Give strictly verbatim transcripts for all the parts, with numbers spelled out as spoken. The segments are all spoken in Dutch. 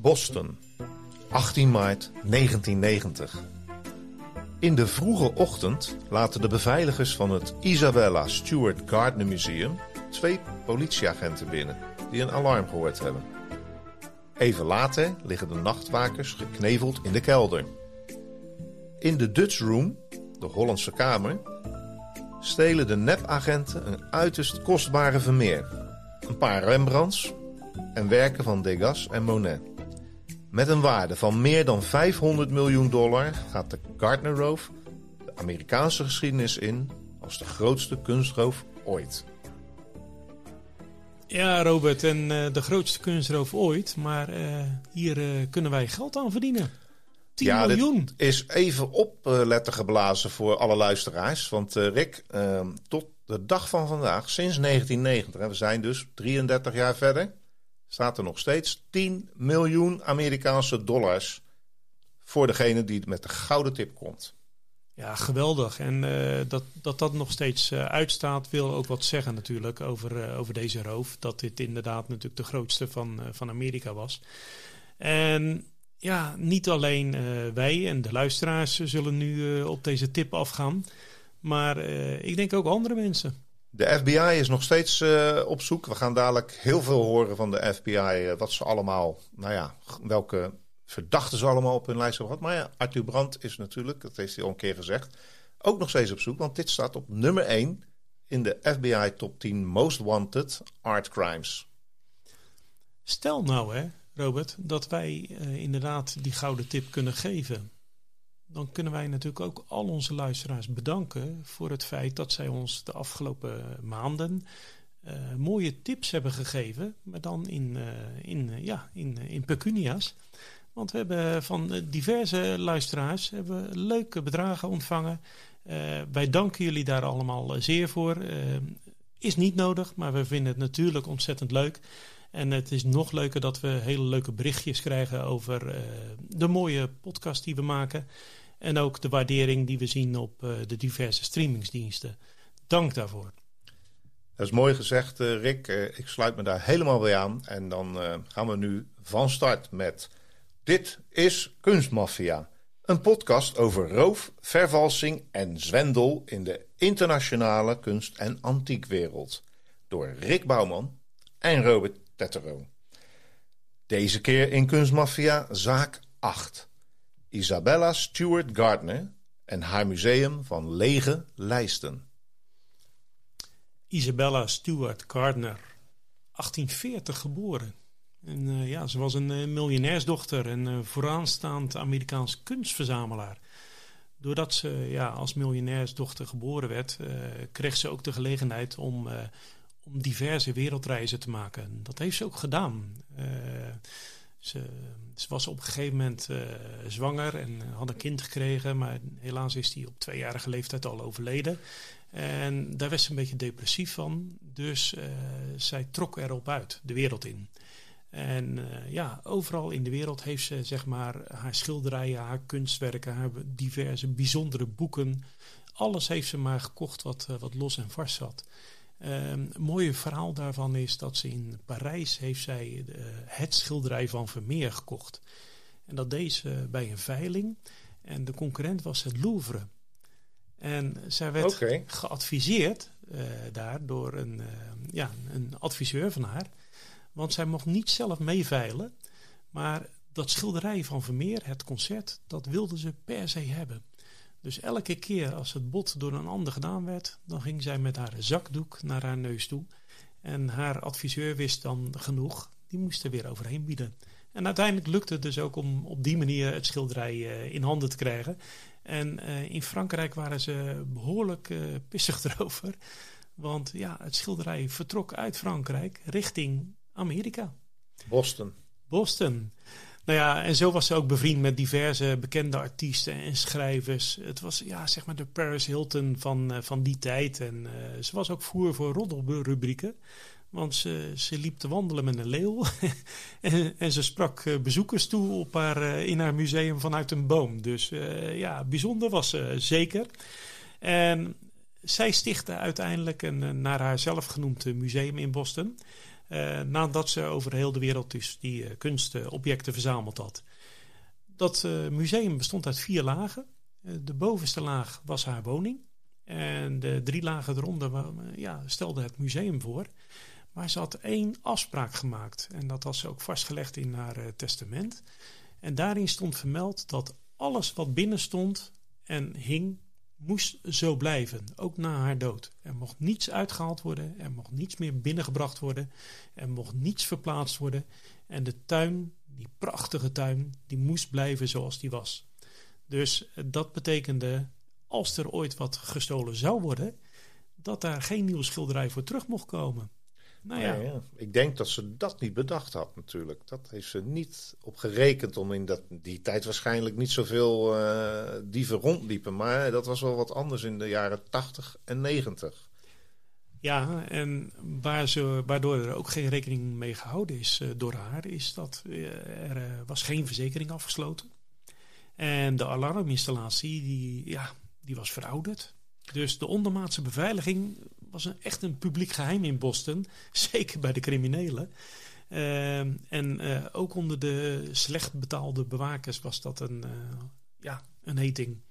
Boston, achttien maart negentien negentig. In de vroege ochtend laten de beveiligers van het Isabella Stewart Gardner Museum twee politieagenten binnen die een alarm gehoord hebben. Even later liggen de nachtwakers gekneveld in de kelder. In de Dutch Room, de Hollandse kamer, stelen de nepagenten een uiterst kostbare Vermeer, een paar Rembrandts en werken van Degas en Manet. Met een waarde van meer dan vijfhonderd miljoen dollar gaat de Gardnerroof de Amerikaanse geschiedenis in als de grootste kunstroof ooit. Ja, Robert, en uh, de grootste kunstroof ooit, maar uh, hier uh, kunnen wij geld aan verdienen. tien miljoen. Dit is even opletten uh, geblazen voor alle luisteraars. Want uh, Rick, uh, tot de dag van vandaag, sinds negentien negentig, hè, we zijn dus drieëndertig jaar verder, staat er nog steeds tien miljoen Amerikaanse dollars voor degene die met de gouden tip komt. Ja, geweldig. En uh, dat, dat dat nog steeds uh, uitstaat wil ook wat zeggen natuurlijk over, uh, over deze roof. Dat dit inderdaad natuurlijk de grootste van, uh, van Amerika was. En ja, niet alleen uh, wij en de luisteraars zullen nu uh, op deze tip afgaan. Maar uh, ik denk ook andere mensen. De F B I is nog steeds uh, op zoek. We gaan dadelijk heel veel horen van de F B I. Uh, wat ze allemaal, nou ja, welke verdachten ze allemaal op hun lijst hebben gehad. Maar ja, Arthur Brand is natuurlijk, dat heeft hij al een keer gezegd, ook nog steeds op zoek. Want dit staat op nummer één in de F B I top tien Most Wanted Art Crimes. Stel nou hè, Robert, dat wij uh, inderdaad die gouden tip kunnen geven. Dan kunnen wij natuurlijk ook al onze luisteraars bedanken voor het feit dat zij ons de afgelopen maanden uh, mooie tips hebben gegeven. Maar dan in, uh, in, uh, ja, in, uh, in pecunia's. Want we hebben van diverse luisteraars hebben leuke bedragen ontvangen. Uh, wij danken jullie daar allemaal zeer voor. Uh, is niet nodig, maar we vinden het natuurlijk ontzettend leuk. En het is nog leuker dat we hele leuke berichtjes krijgen over uh, de mooie podcast die we maken. En ook de waardering die we zien op uh, de diverse streamingsdiensten. Dank daarvoor. Dat is mooi gezegd, uh, Rick. Uh, ik sluit me daar helemaal bij aan. En dan uh, gaan we nu van start met Dit is Kunstmaffia. Een podcast over roof, vervalsing en zwendel in de internationale kunst- en antiekwereld. Door Rick Bouwman en Robert Tettero. Deze keer in Kunstmaffia Zaak acht. Isabella Stewart Gardner en haar museum van lege lijsten. Isabella Stewart Gardner, achttien veertig geboren. En, uh, ja, ze was een uh, miljonairsdochter en uh, vooraanstaand Amerikaans kunstverzamelaar. Doordat ze ja, als miljonairsdochter geboren werd, uh, kreeg ze ook de gelegenheid om, uh, om diverse wereldreizen te maken. Dat heeft ze ook gedaan. Uh, ze, ze was op een gegeven moment uh, zwanger en had een kind gekregen, maar helaas is die op tweejarige leeftijd al overleden. En daar werd ze een beetje depressief van, dus uh, zij trok erop uit, de wereld in. En uh, ja, overal in de wereld heeft ze zeg maar haar schilderijen, haar kunstwerken, haar diverse bijzondere boeken. Alles heeft ze maar gekocht wat, uh, wat los en vast zat. Uh, een mooie verhaal daarvan is dat ze in Parijs heeft zij uh, het schilderij van Vermeer gekocht. En dat deed ze bij een veiling. En de concurrent was het Louvre. En zij werd okay. geadviseerd uh, daar door een, uh, ja, een adviseur van haar. Want zij mocht niet zelf meeveilen. Maar dat schilderij van Vermeer, het concert, dat wilden ze per se hebben. Dus elke keer als het bod door een ander gedaan werd, dan ging zij met haar zakdoek naar haar neus toe. En haar adviseur wist dan genoeg, die moest er weer overheen bieden. En uiteindelijk lukte het dus ook om op die manier het schilderij uh, in handen te krijgen. En uh, in Frankrijk waren ze behoorlijk uh, pissig erover. Want ja, het schilderij vertrok uit Frankrijk richting Amerika. Boston. Boston. Nou ja, en zo was ze ook bevriend met diverse bekende artiesten en schrijvers. Het was ja, zeg maar de Paris Hilton van, uh, van die tijd. En uh, ze was ook voer voor roddelrubrieken. Want ze, ze liep te wandelen met een leeuw. en, en ze sprak uh, bezoekers toe op haar, uh, in haar museum vanuit een boom. Dus uh, ja, bijzonder was ze zeker. En zij stichtte uiteindelijk een naar haar zelf genoemd museum in Boston. Uh, nadat ze over heel de wereld dus die uh, kunstobjecten verzameld had. Dat uh, museum bestond uit vier lagen. Uh, de bovenste laag was haar woning. En de drie lagen eronder uh, ja, stelde het museum voor. Maar ze had één afspraak gemaakt. En dat had ze ook vastgelegd in haar uh, testament. En daarin stond vermeld dat alles wat binnen stond en hing, moest zo blijven, ook na haar dood. Er mocht niets uitgehaald worden, er mocht niets meer binnengebracht worden, er mocht niets verplaatst worden. En de tuin, die prachtige tuin, die moest blijven zoals die was. Dus dat betekende, als er ooit wat gestolen zou worden, dat daar geen nieuwe schilderij voor terug mocht komen. Nou ja. Ja, ja. Ik denk dat ze dat niet bedacht had natuurlijk. Dat heeft ze niet op gerekend, om in dat, die tijd waarschijnlijk niet zoveel uh, dieven rondliepen. Maar dat was wel wat anders in de jaren tachtig en negentig. Ja, en waar ze, waardoor er ook geen rekening mee gehouden is uh, door haar, is dat uh, er uh, was geen verzekering afgesloten. En de alarminstallatie, die, ja, die was verouderd. Dus de ondermaatse beveiliging was een, echt een publiek geheim in Boston. Zeker bij de criminelen. Uh, en uh, ook onder de slecht betaalde bewakers was dat een, uh, ja, een heting.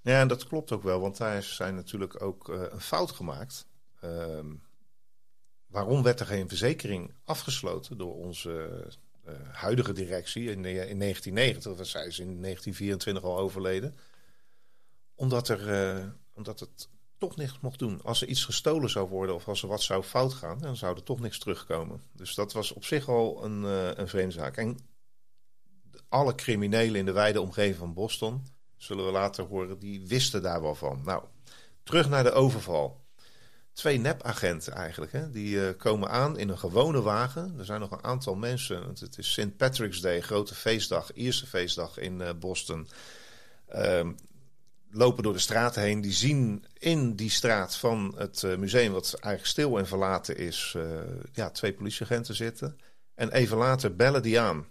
Ja, en dat klopt ook wel. Want daar zijn natuurlijk ook uh, een fout gemaakt. Uh, waarom werd er geen verzekering afgesloten door onze uh, huidige directie in, de, in negentien negentig? Want zij is in negentien vierentwintig al overleden. Omdat er... Uh, Omdat het toch niks mocht doen. Als er iets gestolen zou worden of als er wat zou fout gaan, dan zou er toch niks terugkomen. Dus dat was op zich al een, uh, een vreemdzaak. En alle criminelen in de wijde omgeving van Boston, zullen we later horen, die wisten daar wel van. Nou, terug naar de overval. Twee nepagenten eigenlijk. Hè? Die uh, komen aan in een gewone wagen. Er zijn nog een aantal mensen. Want het is Saint Patrick's Day, grote feestdag, Ierse feestdag in uh, Boston. Uh, lopen door de straat heen, die zien in die straat van het uh, museum, wat eigenlijk stil en verlaten is, uh, ja, twee politieagenten zitten. En even later bellen die aan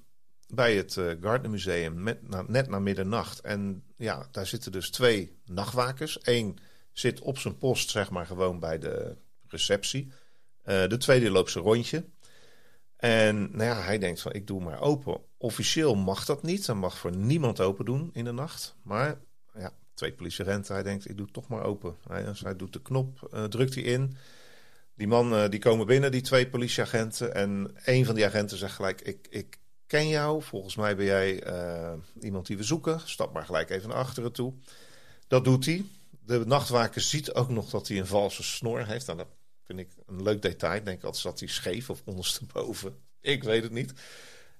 bij het uh, Gardner Museum, met na, net na middernacht. En ja, daar zitten dus twee nachtwakers. Eén zit op zijn post, zeg maar, gewoon bij de receptie. Uh, de tweede loopt zijn rondje. En nou ja, hij denkt van, ik doe maar open. Officieel mag dat niet. Dat mag voor niemand open doen in de nacht. Maar ja, twee politieagenten. Hij denkt, ik doe het toch maar open. Hij, dus hij doet de knop, uh, drukt hij in. Die man, uh, die komen binnen, die twee politieagenten. En een van die agenten zegt gelijk, ik, ik ken jou. Volgens mij ben jij uh, iemand die we zoeken. Stap maar gelijk even naar achteren toe. Dat doet hij. De nachtwaker ziet ook nog dat hij een valse snor heeft. Nou, dat vind ik een leuk detail. Ik denk altijd, zat hij scheef of ondersteboven? Ik weet het niet.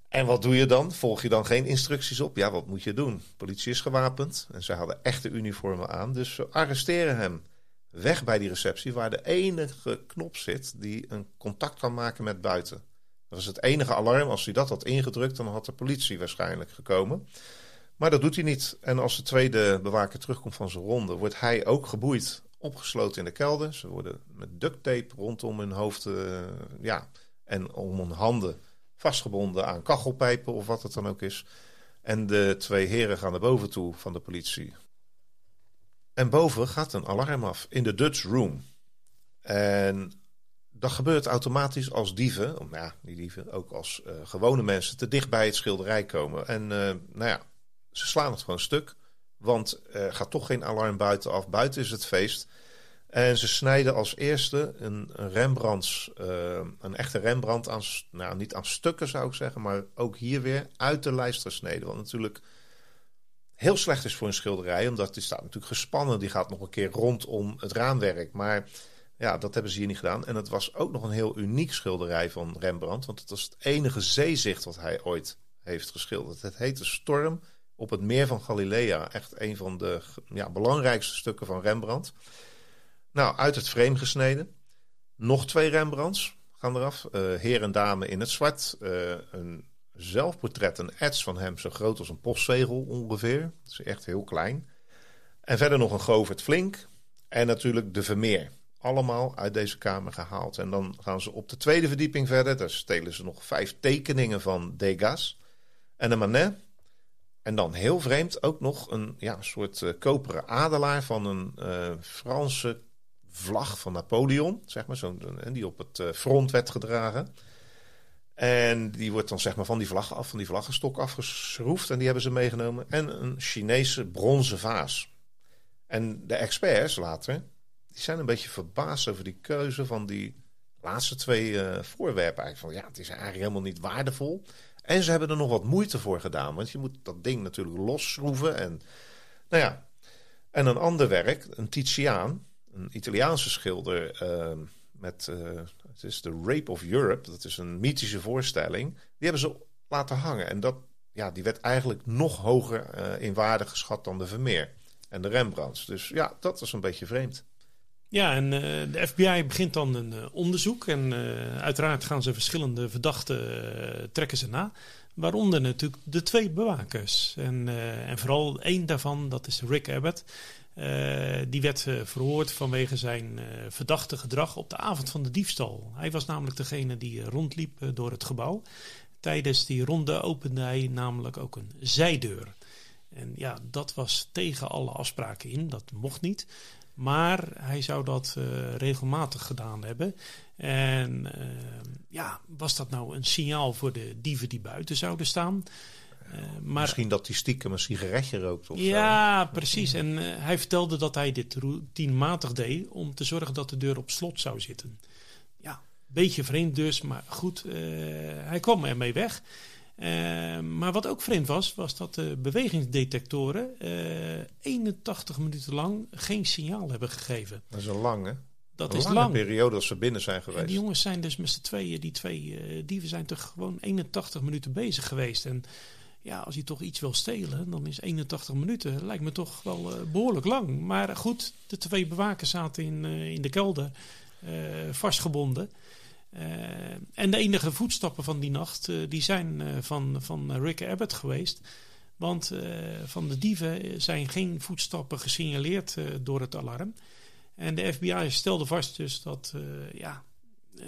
En wat doe je dan? Volg je dan geen instructies op? Ja, wat moet je doen? De politie is gewapend en ze hadden echte uniformen aan. Dus ze arresteren hem. Weg bij die receptie waar de enige knop zit die een contact kan maken met buiten. Dat was het enige alarm. Als hij dat had ingedrukt, dan had de politie waarschijnlijk gekomen. Maar dat doet hij niet. En als de tweede bewaker terugkomt van zijn ronde, wordt hij ook geboeid, opgesloten in de kelder. Ze worden met duct tape rondom hun hoofd uh, ja, en om hun handen vastgebonden aan kachelpijpen of wat het dan ook is. En de twee heren gaan naar boven toe van de politie. En boven gaat een alarm af in de Dutch Room. En dat gebeurt automatisch als dieven, of nou ja, niet dieven, ook als uh, gewone mensen te dicht bij het schilderij komen. En uh, nou ja, ze slaan het gewoon stuk, want er uh, gaat toch geen alarm buiten af. Buiten is het feest. En ze snijden als eerste een, een Rembrandt, uh, een echte Rembrandt, aan, nou, niet aan stukken zou ik zeggen, maar ook hier weer uit de lijst gesneden. Wat natuurlijk heel slecht is voor een schilderij, omdat die staat natuurlijk gespannen. Die gaat nog een keer rondom het raamwerk. Maar ja, dat hebben ze hier niet gedaan. En het was ook nog een heel uniek schilderij van Rembrandt, want het was het enige zeezicht wat hij ooit heeft geschilderd. Het heette Storm op het Meer van Galilea. Echt een van de ja, belangrijkste stukken van Rembrandt. Nou, uit het frame gesneden. Nog twee Rembrandts gaan eraf. Uh, heer en dame in het zwart. Uh, een zelfportret, een ets van hem, zo groot als een postzegel ongeveer. Dus echt heel klein. En verder nog een Govert Flink. En natuurlijk de Vermeer. Allemaal uit deze kamer gehaald. En dan gaan ze op de tweede verdieping verder. Daar stelen ze nog vijf tekeningen van Degas. En een Manet. En dan heel vreemd ook nog een ja, soort uh, koperen adelaar van een uh, Franse vlag van Napoleon, zeg maar, zo, die op het front werd gedragen. En die wordt dan zeg maar van die vlag af, van die vlaggenstok afgeschroefd. En die hebben ze meegenomen. En een Chinese bronzen vaas. En de experts later, die zijn een beetje verbaasd over die keuze van die laatste twee uh, voorwerpen. Eigenlijk van ja, het is eigenlijk helemaal niet waardevol. En ze hebben er nog wat moeite voor gedaan. Want je moet dat ding natuurlijk losschroeven. En, nou ja. En een ander werk, een Titiaan, een Italiaanse schilder uh, met... Uh, het is de Rape of Europe. Dat is een mythische voorstelling. Die hebben ze laten hangen. En dat, ja, die werd eigenlijk nog hoger uh, in waarde geschat dan de Vermeer en de Rembrandts. Dus ja, dat was een beetje vreemd. Ja, en uh, de F B I begint dan een uh, onderzoek. En uh, uiteraard gaan ze verschillende verdachten uh, trekken ze na. Waaronder natuurlijk de twee bewakers. En, uh, en vooral één daarvan, dat is Rick Abbott. Uh, die werd uh, verhoord vanwege zijn uh, verdachte gedrag op de avond van de diefstal. Hij was namelijk degene die rondliep uh, door het gebouw. Tijdens die ronde opende hij namelijk ook een zijdeur. En ja, dat was tegen alle afspraken in. Dat mocht niet. Maar hij zou dat uh, regelmatig gedaan hebben. En uh, ja, was dat nou een signaal voor de dieven die buiten zouden staan? Uh, maar, misschien dat hij stiekem een sigaretje rookt. Of ja, zo. Precies. En uh, hij vertelde dat hij dit routinematig deed om te zorgen dat de deur op slot zou zitten. Ja, beetje vreemd dus, maar goed, uh, hij kwam ermee weg. Uh, maar wat ook vreemd was, was dat de bewegingsdetectoren uh, eenentachtig minuten lang geen signaal hebben gegeven. Dat is een lang, hè? Dat een is lange lang. periode als ze binnen zijn geweest. En die jongens zijn dus met z'n tweeën, die twee uh, dieven zijn toch gewoon eenentachtig minuten bezig geweest. En ja, als je toch iets wil stelen, dan is eenentachtig minuten, lijkt me toch wel uh, behoorlijk lang. Maar goed, de twee bewakers zaten in, uh, in de kelder uh, vastgebonden. Uh, en de enige voetstappen van die nacht, uh, die zijn uh, van, van Rick Abbott geweest. Want uh, van de dieven zijn geen voetstappen gesignaleerd uh, door het alarm. En de F B I stelde vast dus dat, uh, ja, uh,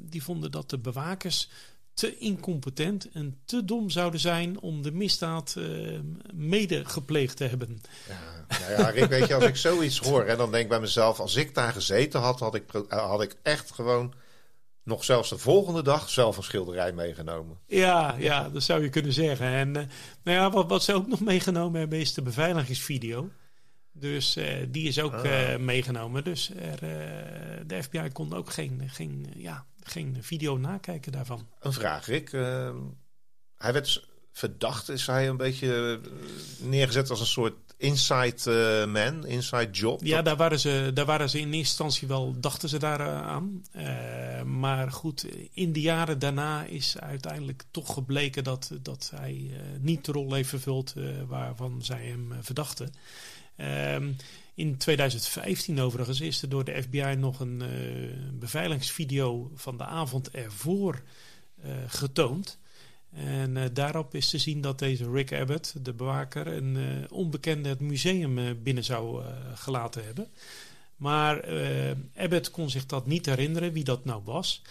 die vonden dat de bewakers te incompetent en te dom zouden zijn om de misdaad uh, mede gepleegd te hebben. Ja, nou ja, Rick, weet je, als ik zoiets hoor, hè, dan denk ik bij mezelf, als ik daar gezeten had, had ik, had ik echt gewoon nog zelfs de volgende dag zelf een schilderij meegenomen. Ja, ja, dat zou je kunnen zeggen. En uh, nou ja, wat, wat ze ook nog meegenomen hebben is de beveiligingsvideo. Dus uh, die is ook ah. uh, meegenomen. Dus er, uh, de F B I kon ook geen, geen, ja, geen video nakijken daarvan. Een vraag, Rick. Uh, hij werd verdacht. Is hij een beetje neergezet als een soort inside uh, man, inside job? Ja, daar waren, ze, daar waren ze in eerste instantie wel, dachten ze daar aan. Uh, maar goed, in de jaren daarna is uiteindelijk toch gebleken dat, dat hij uh, niet de rol heeft vervuld uh, waarvan zij hem uh, verdachten. Um, in tweeduizend vijftien overigens is er door de F B I nog een uh, beveiligingsvideo van de avond ervoor uh, getoond. En uh, daarop is te zien dat deze Rick Abbott, de bewaker, een uh, onbekende het museum uh, binnen zou uh, gelaten hebben. Maar uh, Abbott kon zich dat niet herinneren, wie dat nou was.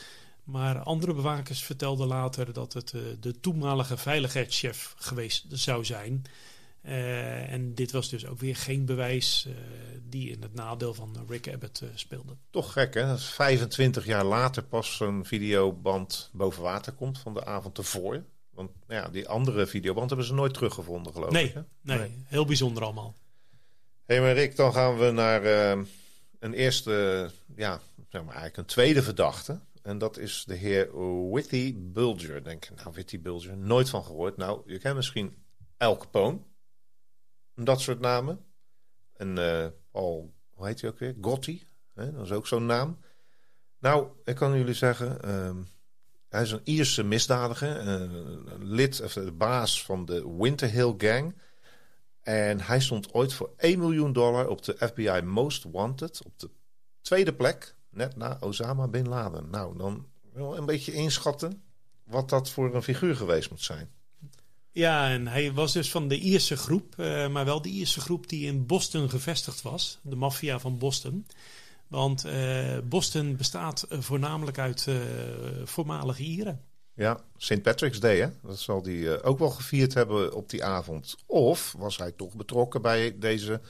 Maar andere bewakers vertelden later dat het uh, de toenmalige veiligheidschef geweest zou zijn. Uh, en dit was dus ook weer geen bewijs uh, die in het nadeel van Rick Abbott uh, speelde. Toch gek, hè? Dat vijfentwintig jaar later pas zo'n videoband boven water komt van de avond ervoor. Want ja, die andere videoband hebben ze nooit teruggevonden, geloof nee, ik. Hè? Nee, nee, heel bijzonder allemaal. Hé, hey, maar Rick, dan gaan we naar uh, een eerste, ja, zeg maar eigenlijk een tweede verdachte. En dat is de heer Whitey Bulger. Denk je, nou, Whitey Bulger, nooit van gehoord. Nou, je kent misschien Al Capone. Dat soort namen. En uh, al, hoe heet hij ook weer? Gotti. Hè? Dat is ook zo'n naam. Nou, ik kan jullie zeggen, uh, hij is een Ierse misdadiger. Uh, lid, of de baas van de Winterhill Gang. En hij stond ooit voor één miljoen dollar op de F B I Most Wanted. Op de tweede plek, net na Osama bin Laden. Nou, dan wel een beetje inschatten wat dat voor een figuur geweest moet zijn. Ja, en hij was dus van de Ierse groep, uh, maar wel de Ierse groep die in Boston gevestigd was. De maffia van Boston. Want uh, Boston bestaat uh, voornamelijk uit uh, voormalige Ieren. Ja, Saint Patrick's Day, hè? Dat zal hij uh, ook wel gevierd hebben op die avond. Of was hij toch betrokken bij deze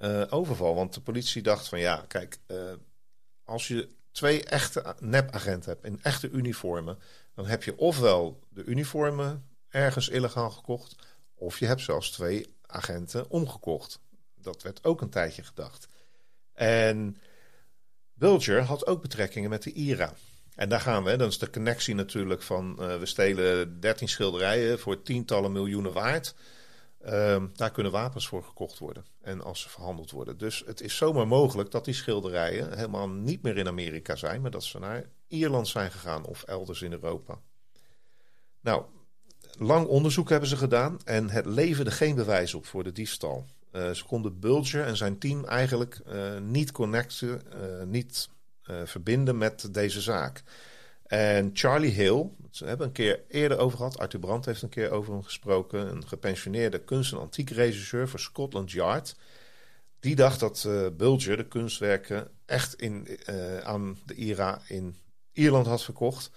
uh, overval? Want de politie dacht van ja, kijk, uh, als je twee echte nepagenten hebt in echte uniformen, dan heb je ofwel de uniformen ergens illegaal gekocht, of je hebt zelfs twee agenten omgekocht. Dat werd ook een tijdje gedacht. En Bulger had ook betrekkingen met de I R A. En daar gaan we. Dan is de connectie natuurlijk van uh, we stelen dertien schilderijen voor tientallen miljoenen waard. Uh, daar kunnen wapens voor gekocht worden. En als ze verhandeld worden. Dus het is zomaar mogelijk dat die schilderijen helemaal niet meer in Amerika zijn. Maar dat ze naar Ierland zijn gegaan of elders in Europa. Nou, lang onderzoek hebben ze gedaan. En het leverde geen bewijs op voor de diefstal. Uh, ze konden Bulger en zijn team eigenlijk uh, niet connecten, uh, niet uh, verbinden met deze zaak. En Charlie Hill, ze hebben een keer eerder over gehad, Arthur Brand heeft een keer over hem gesproken, een gepensioneerde kunst- en antiekregisseur voor Scotland Yard, die dacht dat uh, Bulger de kunstwerken echt in, uh, aan de I R A in Ierland had verkocht.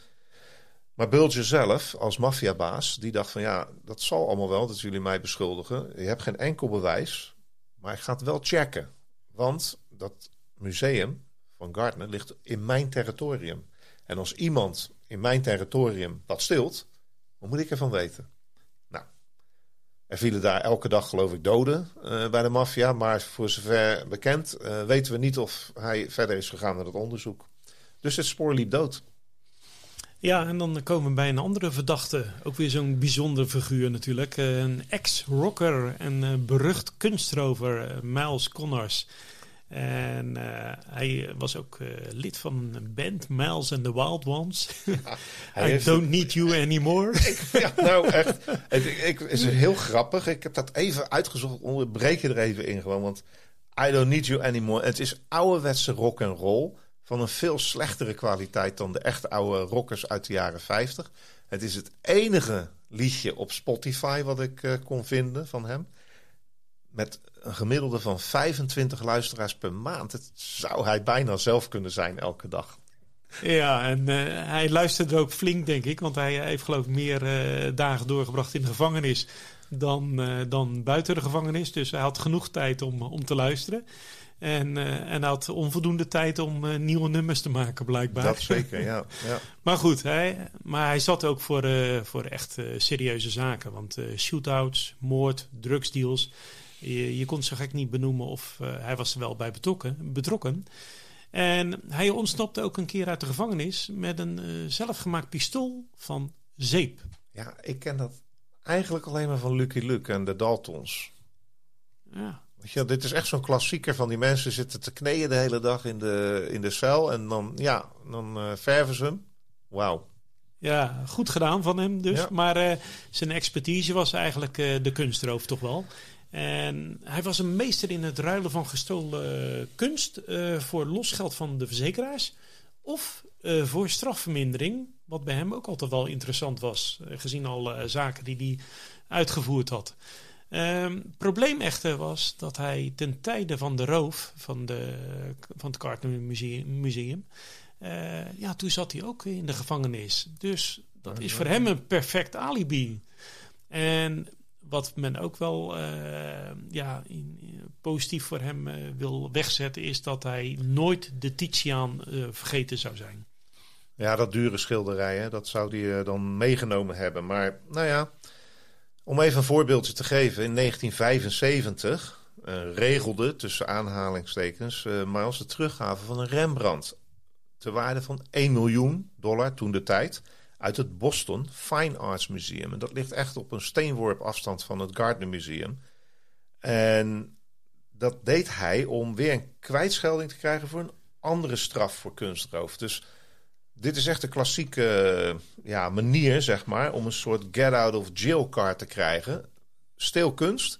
Maar Bulger zelf, als maffiabaas, die dacht van ja, dat zal allemaal wel dat jullie mij beschuldigen. Je hebt geen enkel bewijs, maar ik ga het wel checken. Want dat museum van Gardner ligt in mijn territorium. En als iemand in mijn territorium wat steelt, wat moet ik ervan weten? Nou, er vielen daar elke dag geloof ik doden uh, bij de maffia. Maar voor zover bekend uh, weten we niet of hij verder is gegaan met het onderzoek. Dus het spoor liep dood. Ja, en dan komen we bij een andere verdachte. Ook weer zo'n bijzonder figuur natuurlijk. Een ex-rocker en berucht kunstrover, Myles Connor. En uh, hij was ook uh, lid van een band, Myles and the Wild Ones. Ja, I don't het... need you anymore. Ja, nou echt. Het ik, is heel grappig. Ik heb dat even uitgezocht. Onderbreek je er even in gewoon. Want I don't need you anymore. Het is ouderwetse rock and roll. Van een veel slechtere kwaliteit dan de echte oude rockers uit de jaren vijftig. Het is het enige liedje op Spotify wat ik uh, kon vinden van hem. Met een gemiddelde van vijfentwintig luisteraars per maand. Het zou hij bijna zelf kunnen zijn elke dag. Ja, en uh, hij luisterde ook flink, denk ik. Want hij heeft geloof ik meer uh, dagen doorgebracht in de gevangenis dan, uh, dan buiten de gevangenis. Dus hij had genoeg tijd om, om te luisteren. En, uh, en had onvoldoende tijd om uh, nieuwe nummers te maken, blijkbaar. Dat zeker, ja. ja. Maar goed, hij, maar hij zat ook voor, uh, voor echt uh, serieuze zaken. Want uh, shootouts, moord, drugsdeals. Je, je kon zo gek niet benoemen of uh, hij was er wel bij betrokken, betrokken. En hij ontsnapte ook een keer uit de gevangenis met een uh, zelfgemaakt pistool van zeep. Ja, ik ken dat eigenlijk alleen maar van Lucky Luke en de Daltons. Ja. Ja, dit is echt zo'n klassieker van die mensen zitten te knieën de hele dag in de, in de cel. En dan, ja, dan uh, verven ze hem. Wauw. Ja, goed gedaan van hem dus. Ja. Maar uh, zijn expertise was eigenlijk uh, de kunstroof toch wel. En hij was een meester in het ruilen van gestolen uh, kunst uh, voor losgeld van de verzekeraars. Of uh, voor strafvermindering. Wat bij hem ook altijd wel interessant was. Uh, gezien al uh, zaken die hij uitgevoerd had. Het um, probleem echter was dat hij ten tijde van de roof van, de, van het Gardner Museum... museum uh, ja, toen zat hij ook in de gevangenis. Dus dat is voor hem een perfect alibi. En wat men ook wel uh, ja, in, in, positief voor hem uh, wil wegzetten is dat hij nooit de Titiaan uh, vergeten zou zijn. Ja, dat dure schilderij, hè, dat zou hij uh, dan meegenomen hebben. Maar nou ja... Om even een voorbeeldje te geven, in negentien vijfenzeventig uh, regelde tussen aanhalingstekens uh, Myles de teruggave van een Rembrandt ter waarde van één miljoen dollar toen de tijd uit het Boston Fine Arts Museum. En dat ligt echt op een steenworp afstand van het Gardner Museum. En dat deed hij om weer een kwijtschelding te krijgen voor een andere straf voor kunstroof. Dus dit is echt de klassieke ja, manier, zeg maar, om een soort get-out-of-jail-card te krijgen. Steel kunst,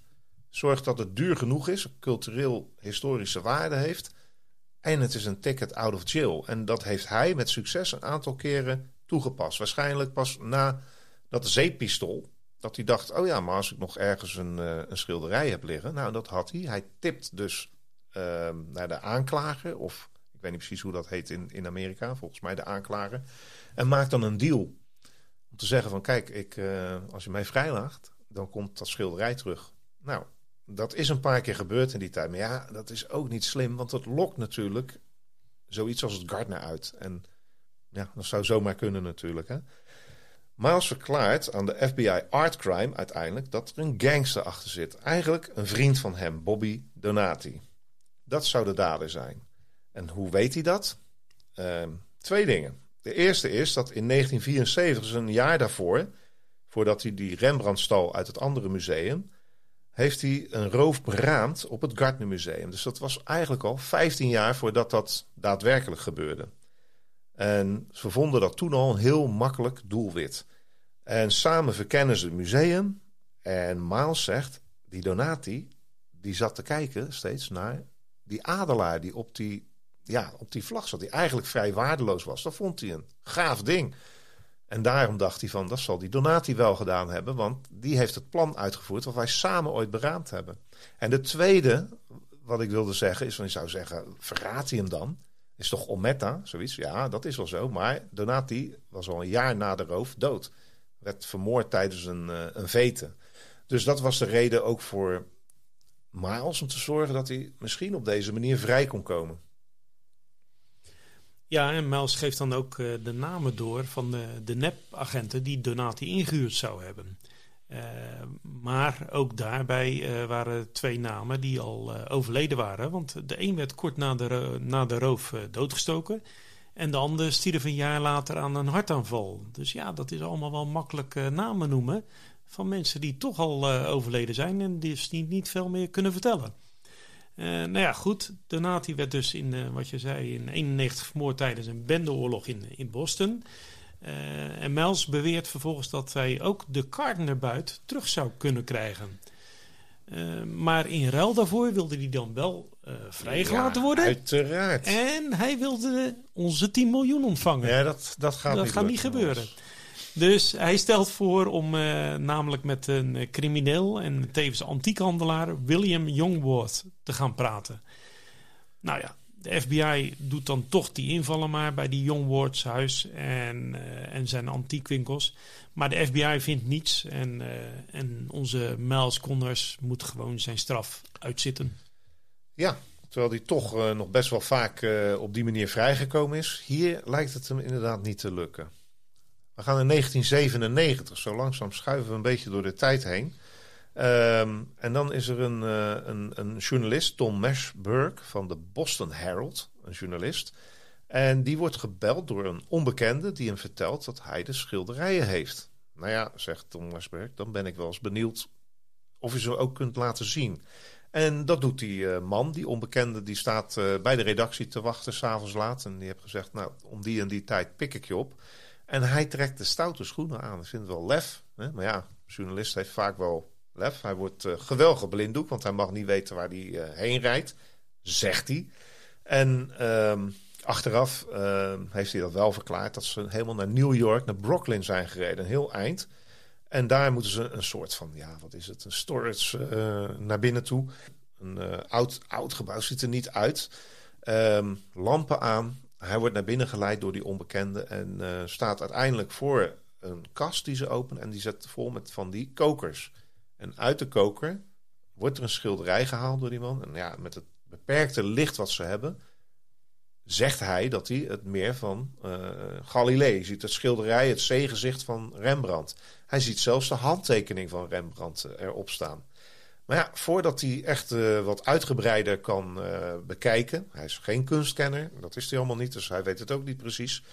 zorg dat het duur genoeg is, cultureel-historische waarde heeft. En het is een ticket out of jail. En dat heeft hij met succes een aantal keren toegepast. Waarschijnlijk pas na dat zeeppistool, dat hij dacht, oh ja, maar als ik nog ergens een, een schilderij heb liggen. Nou, dat had hij. Hij tipt dus uh, naar de aanklager of... Ik weet niet precies hoe dat heet in, in Amerika, volgens mij de aanklager. En maakt dan een deal om te zeggen van kijk, ik, uh, als je mij vrijlaat, dan komt dat schilderij terug. Nou, dat is een paar keer gebeurd in die tijd. Maar ja, dat is ook niet slim, want dat lokt natuurlijk zoiets als het Gardner uit. En ja, dat zou zomaar kunnen natuurlijk, hè. Myles verklaart aan de F B I Art Crime uiteindelijk dat er een gangster achter zit. Eigenlijk een vriend van hem, Bobby Donati. Dat zou de dader zijn. En hoe weet hij dat? Uh, twee dingen. De eerste is dat in negentien vierenzeventig, dus een jaar daarvoor, voordat hij die Rembrandt stal uit het andere museum, heeft hij een roof beraamd op het Gardner Museum. Dus dat was eigenlijk al vijftien jaar voordat dat daadwerkelijk gebeurde. En ze vonden dat toen al een heel makkelijk doelwit. En samen verkennen ze het museum. En Myles zegt, die Donati, die zat te kijken steeds naar die adelaar die op die, ja, op die vlag zat. Die eigenlijk vrij waardeloos was. Dat vond hij een gaaf ding. En daarom dacht hij van, dat zal die Donati wel gedaan hebben. Want die heeft het plan uitgevoerd wat wij samen ooit beraamd hebben. En de tweede, wat ik wilde zeggen, is van, ik zou zeggen, verraadt hij hem dan? Is toch Ometta, zoiets? Ja, dat is wel zo. Maar Donati was al een jaar na de roof dood. Werd vermoord tijdens een, uh, een vete. Dus dat was de reden ook voor Myles om te zorgen dat hij misschien op deze manier vrij kon komen. Ja, en Myles geeft dan ook uh, de namen door van de, de nepagenten die Donati ingehuurd zou hebben. Uh, maar ook daarbij uh, waren twee namen die al uh, overleden waren. Want de een werd kort na de, ro- na de roof uh, doodgestoken. En de ander stierf een jaar later aan een hartaanval. Dus ja, dat is allemaal wel makkelijk uh, namen noemen van mensen die toch al uh, overleden zijn en dus niet, niet veel meer kunnen vertellen. Uh, nou ja, goed. Donati werd dus in, uh, wat je zei, in eenennegentig vermoord tijdens een bendeoorlog in, in Boston. Uh, en Myles beweert vervolgens dat hij ook de Gardnerbuit terug zou kunnen krijgen. Uh, maar in ruil daarvoor wilde hij dan wel uh, vrijgelaten ja, worden. Uiteraard. En hij wilde onze tien miljoen ontvangen. Ja, dat, dat gaat, dat niet, gaat niet gebeuren. Dus hij stelt voor om uh, namelijk met een crimineel en tevens antiekhandelaar William Youngworth te gaan praten. Nou ja. De F B I doet dan toch die invallen maar bij die Youngworth's huis en, uh, en zijn antiekwinkels. Maar de F B I vindt niets en, uh, en onze Myles Connors moet gewoon zijn straf uitzitten. Ja, terwijl hij toch uh, nog best wel vaak uh, op die manier vrijgekomen is. Hier lijkt het hem inderdaad niet te lukken. We gaan in negentien zevenennegentig, zo langzaam schuiven we een beetje door de tijd heen. Um, en dan is er een, uh, een, een journalist, Tom Mashberg van de Boston Herald, een journalist. En die wordt gebeld door een onbekende die hem vertelt dat hij de schilderijen heeft. Nou ja, zegt Tom Mashberg, dan ben ik wel eens benieuwd of je ze ook kunt laten zien. En dat doet die uh, man, die onbekende, die staat uh, bij de redactie te wachten, 's avonds laat. En die heeft gezegd, nou, om die en die tijd pik ik je op. En hij trekt de stoute schoenen aan. Ik vind het wel lef, hè? Maar ja, een journalist heeft vaak wel lef. Hij wordt uh, geweldig blinddoek, want hij mag niet weten waar hij uh, heen rijdt, zegt hij. En uh, achteraf uh, heeft hij dat wel verklaard, dat ze helemaal naar New York, naar Brooklyn zijn gereden, een heel eind. En daar moeten ze een soort van, ja, wat is het, een storage uh, naar binnen toe. Een uh, oud, oud gebouw, ziet er niet uit. Uh, lampen aan. Hij wordt naar binnen geleid door die onbekende en uh, staat uiteindelijk voor een kast die ze openen en die zet vol met van die kokers. En uit de koker wordt er een schilderij gehaald door die man. En ja, met het beperkte licht wat ze hebben, zegt hij dat hij het meer van uh, Galilee. Je ziet het schilderij, het zeegezicht van Rembrandt. Hij ziet zelfs de handtekening van Rembrandt erop staan. Maar ja, voordat hij echt uh, wat uitgebreider kan uh, bekijken, hij is geen kunstkenner, dat is hij allemaal niet, dus hij weet het ook niet precies,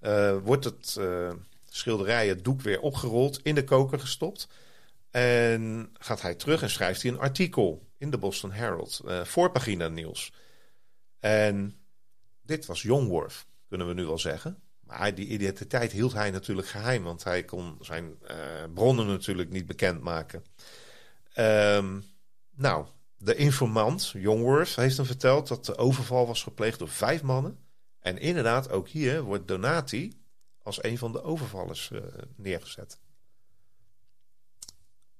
uh, wordt het uh, schilderij, het doek weer opgerold, in de koker gestopt. En gaat hij terug en schrijft hij een artikel in de Boston Herald. Uh, voorpagina nieuws. En dit was Youngworth, kunnen we nu wel zeggen. Maar die identiteit hield hij natuurlijk geheim. Want hij kon zijn uh, bronnen natuurlijk niet bekendmaken. Um, nou, de informant, Youngworth, heeft hem verteld dat de overval was gepleegd door vijf mannen. En inderdaad, ook hier wordt Donati als een van de overvallers uh, neergezet.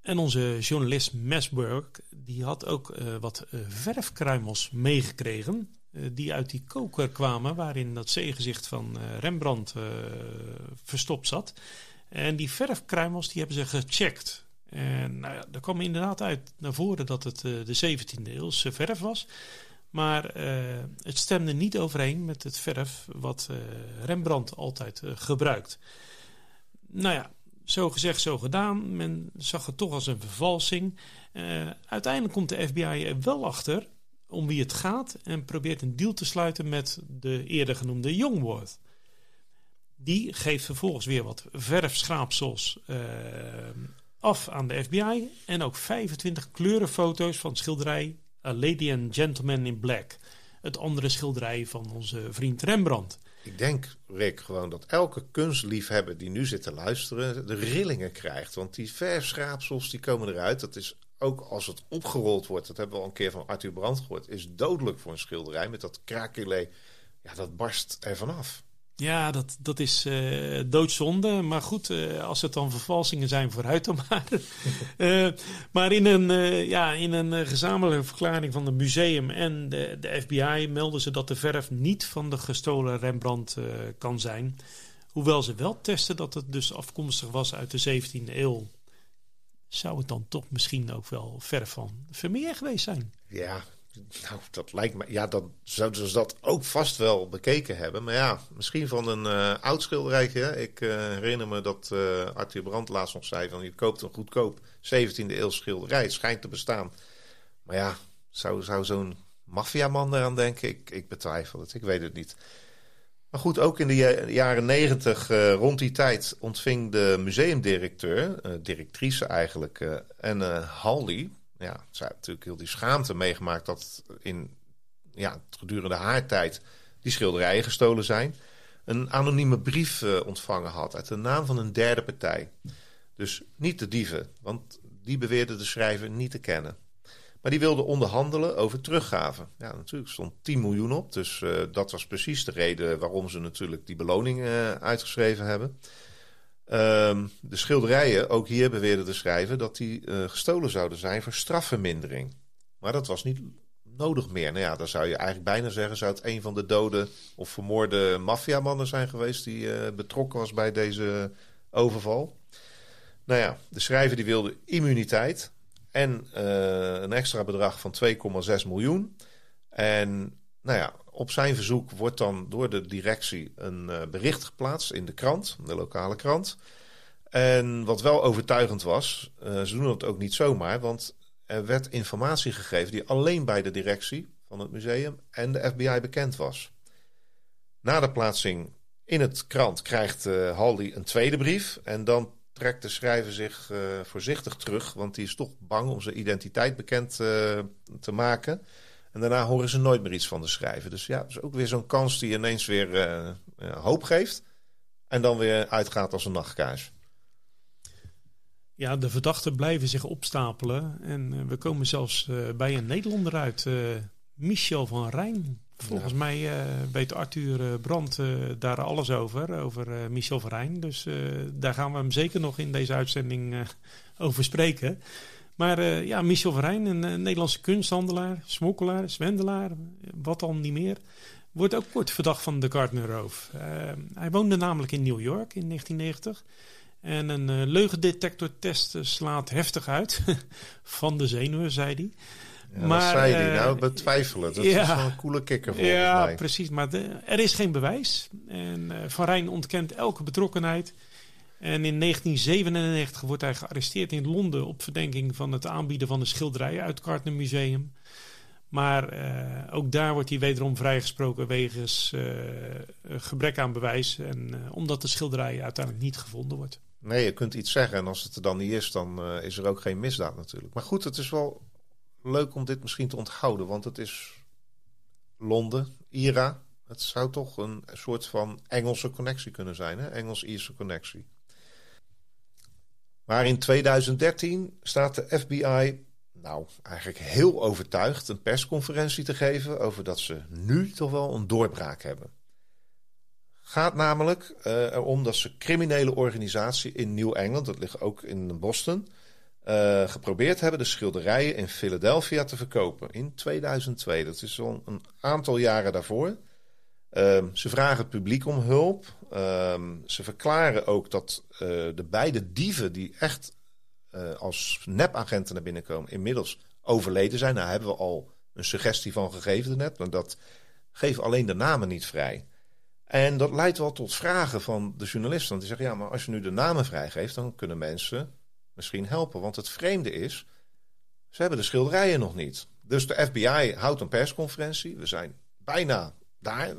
En onze journalist Mashberg, die had ook uh, wat uh, verfkruimels meegekregen. Uh, die uit die koker kwamen waarin dat zeegezicht van uh, Rembrandt uh, verstopt zat. En die verfkruimels die hebben ze gecheckt. En nou ja, er kwam inderdaad uit naar voren dat het uh, de zeventiende eeuwse verf was. Maar uh, het stemde niet overeen met het verf wat uh, Rembrandt altijd uh, gebruikt. Nou ja, zo gezegd, zo gedaan. Men zag het toch als een vervalsing. Uh, uiteindelijk komt de F B I er wel achter om wie het gaat en probeert een deal te sluiten met de eerder genoemde Youngworth. Die geeft vervolgens weer wat verfschraapsels uh, af aan de F B I en ook vijfentwintig kleurenfoto's van schilderij A Lady and Gentleman in Black. Het andere schilderij van onze vriend Rembrandt. Ik denk, Rick, gewoon dat elke kunstliefhebber die nu zit te luisteren de rillingen krijgt. Want die verfschraapsels die komen eruit. Dat is ook als het opgerold wordt. Dat hebben we al een keer van Arthur Brand gehoord. Is dodelijk voor een schilderij. Met dat krakelé, ja, dat barst er vanaf. Ja, dat, dat is uh, doodzonde. Maar goed, uh, als het dan vervalsingen zijn, vooruit dan maar. uh, maar in een, uh, ja, in een uh, gezamenlijke verklaring van het museum en de, de F B I melden ze dat de verf niet van de gestolen Rembrandt uh, kan zijn. Hoewel ze wel testen dat het dus afkomstig was uit de zeventiende eeuw. Zou het dan toch misschien ook wel verf van Vermeer geweest zijn? Ja. Nou, dat lijkt me. Ja, dan zouden ze dat ook vast wel bekeken hebben. Maar ja, misschien van een uh, oud schilderijtje. Ik uh, herinner me dat uh, Arthur Brand laatst nog zei van je koopt een goedkoop zeventiende-eeuws schilderij. Het schijnt te bestaan. Maar ja, zou, zou zo'n maffiaman eraan denken? Ik, ik betwijfel het. Ik weet het niet. Maar goed, ook in de j- jaren negentig, uh, rond die tijd, ontving de museumdirecteur, uh, directrice eigenlijk, uh, en uh, Hawley. Ja, ze hebben natuurlijk heel die schaamte meegemaakt dat in ja, gedurende haar tijd die schilderijen gestolen zijn. Een anonieme brief uh, ontvangen had uit de naam van een derde partij. Dus niet de dieven, want die beweerde de schrijver niet te kennen. Maar die wilde onderhandelen over teruggaven. Ja, natuurlijk stond tien miljoen op, dus uh, dat was precies de reden waarom ze natuurlijk die beloning uh, uitgeschreven hebben. Um, de schilderijen, ook hier beweerde de schrijver dat die uh, gestolen zouden zijn voor strafvermindering. Maar dat was niet nodig meer. Nou ja, dan zou je eigenlijk bijna zeggen, zou het een van de dode of vermoorde maffiamannen zijn geweest die uh, betrokken was bij deze overval. Nou ja, de schrijver die wilde immuniteit en uh, een extra bedrag van twee komma zes miljoen. En nou ja, op zijn verzoek wordt dan door de directie een uh, bericht geplaatst in de krant, de lokale krant. En wat wel overtuigend was, uh, ze doen dat ook niet zomaar, want er werd informatie gegeven die alleen bij de directie van het museum en de F B I bekend was. Na de plaatsing in het krant krijgt uh, Hawley een tweede brief en dan trekt de schrijver zich uh, voorzichtig terug, want die is toch bang om zijn identiteit bekend uh, te maken. En daarna horen ze nooit meer iets van de schrijver. Dus ja, dat is ook weer zo'n kans die ineens weer uh, hoop geeft. En dan weer uitgaat als een nachtkaars. Ja, de verdachten blijven zich opstapelen. En uh, we komen zelfs uh, bij een Nederlander uit. Uh, Michel van Rijn. Volgens ja. mij uh, weet Arthur uh, Brand uh, daar alles over. Over uh, Michel van Rijn. Dus uh, daar gaan we hem zeker nog in deze uitzending uh, over spreken. Maar uh, ja, Michel van Rijn, een, een Nederlandse kunsthandelaar, smokkelaar, zwendelaar, wat dan niet meer, wordt ook kort verdacht van de Gardnerroof. Uh, hij woonde namelijk in New York in negentien negentig. En een uh, leugendetectortest slaat heftig uit. Van de zenuwen, zei hij. Ja, maar, wat zei hij? Uh, nou, betwijfelen. Dat ja, is wel een coole kikker volgens ja, mij. Ja, precies. Maar de, er is geen bewijs. En uh, Van Rijn ontkent elke betrokkenheid. En in negentien zevenennegentig wordt hij gearresteerd in Londen op verdenking van het aanbieden van een schilderij uit het Gardner Museum. Maar uh, ook daar wordt hij wederom vrijgesproken wegens uh, gebrek aan bewijs. En uh, omdat de schilderij uiteindelijk niet gevonden wordt. Nee, je kunt iets zeggen en als het er dan niet is, dan uh, is er ook geen misdaad natuurlijk. Maar goed, het is wel leuk om dit misschien te onthouden, want het is Londen, I R A. Het zou toch een soort van Engelse connectie kunnen zijn, hè? Engels-Ierse connectie. Maar in tweeduizend dertien staat de F B I, nou eigenlijk heel overtuigd, een persconferentie te geven over dat ze nu toch wel een doorbraak hebben. Gaat namelijk uh, erom dat ze criminele organisatie in Nieuw-Engeland, dat ligt ook in Boston, uh, geprobeerd hebben de schilderijen in Philadelphia te verkopen in tweeduizend twee. Dat is al een aantal jaren daarvoor. Uh, ze vragen het publiek om hulp. Uh, ze verklaren ook dat uh, de beide dieven die echt uh, als nepagenten naar binnen komen inmiddels overleden zijn. Nou hebben we al een suggestie van gegeven net, maar dat geeft alleen de namen niet vrij. En dat leidt wel tot vragen van de journalisten. Want die zeggen, ja, maar als je nu de namen vrijgeeft, dan kunnen mensen misschien helpen. Want het vreemde is, ze hebben de schilderijen nog niet. Dus de F B I houdt een persconferentie. We zijn bijna daar,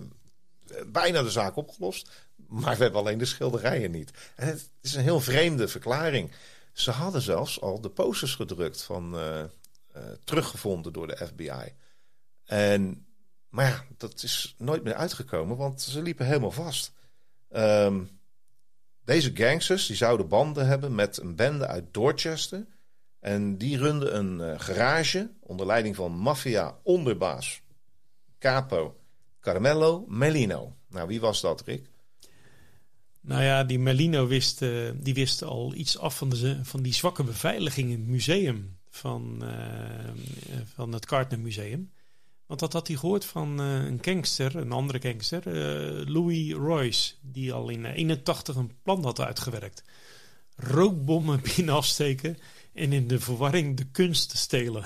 bijna de zaak opgelost. Maar we hebben alleen de schilderijen niet. En het is een heel vreemde verklaring. Ze hadden zelfs al de posters gedrukt van uh, uh, teruggevonden door de F B I. En... Maar ja, dat is nooit meer uitgekomen, want ze liepen helemaal vast. Um, deze gangsters die zouden banden hebben met een bende uit Dorchester. En die runden een uh, garage onder leiding van maffia-onderbaas, capo Carmelo Merlino. Nou, wie was dat, Rick? Nou ja, die Merlino wist, uh, die wist al iets af van, de, van die zwakke beveiliging in het museum van, uh, van het Gardner Museum. Want dat had hij gehoord van uh, een gangster, een andere gangster, uh, Louis Royce, die al in eenentachtig een plan had uitgewerkt. Rookbommen binnen afsteken en in de verwarring de kunst stelen.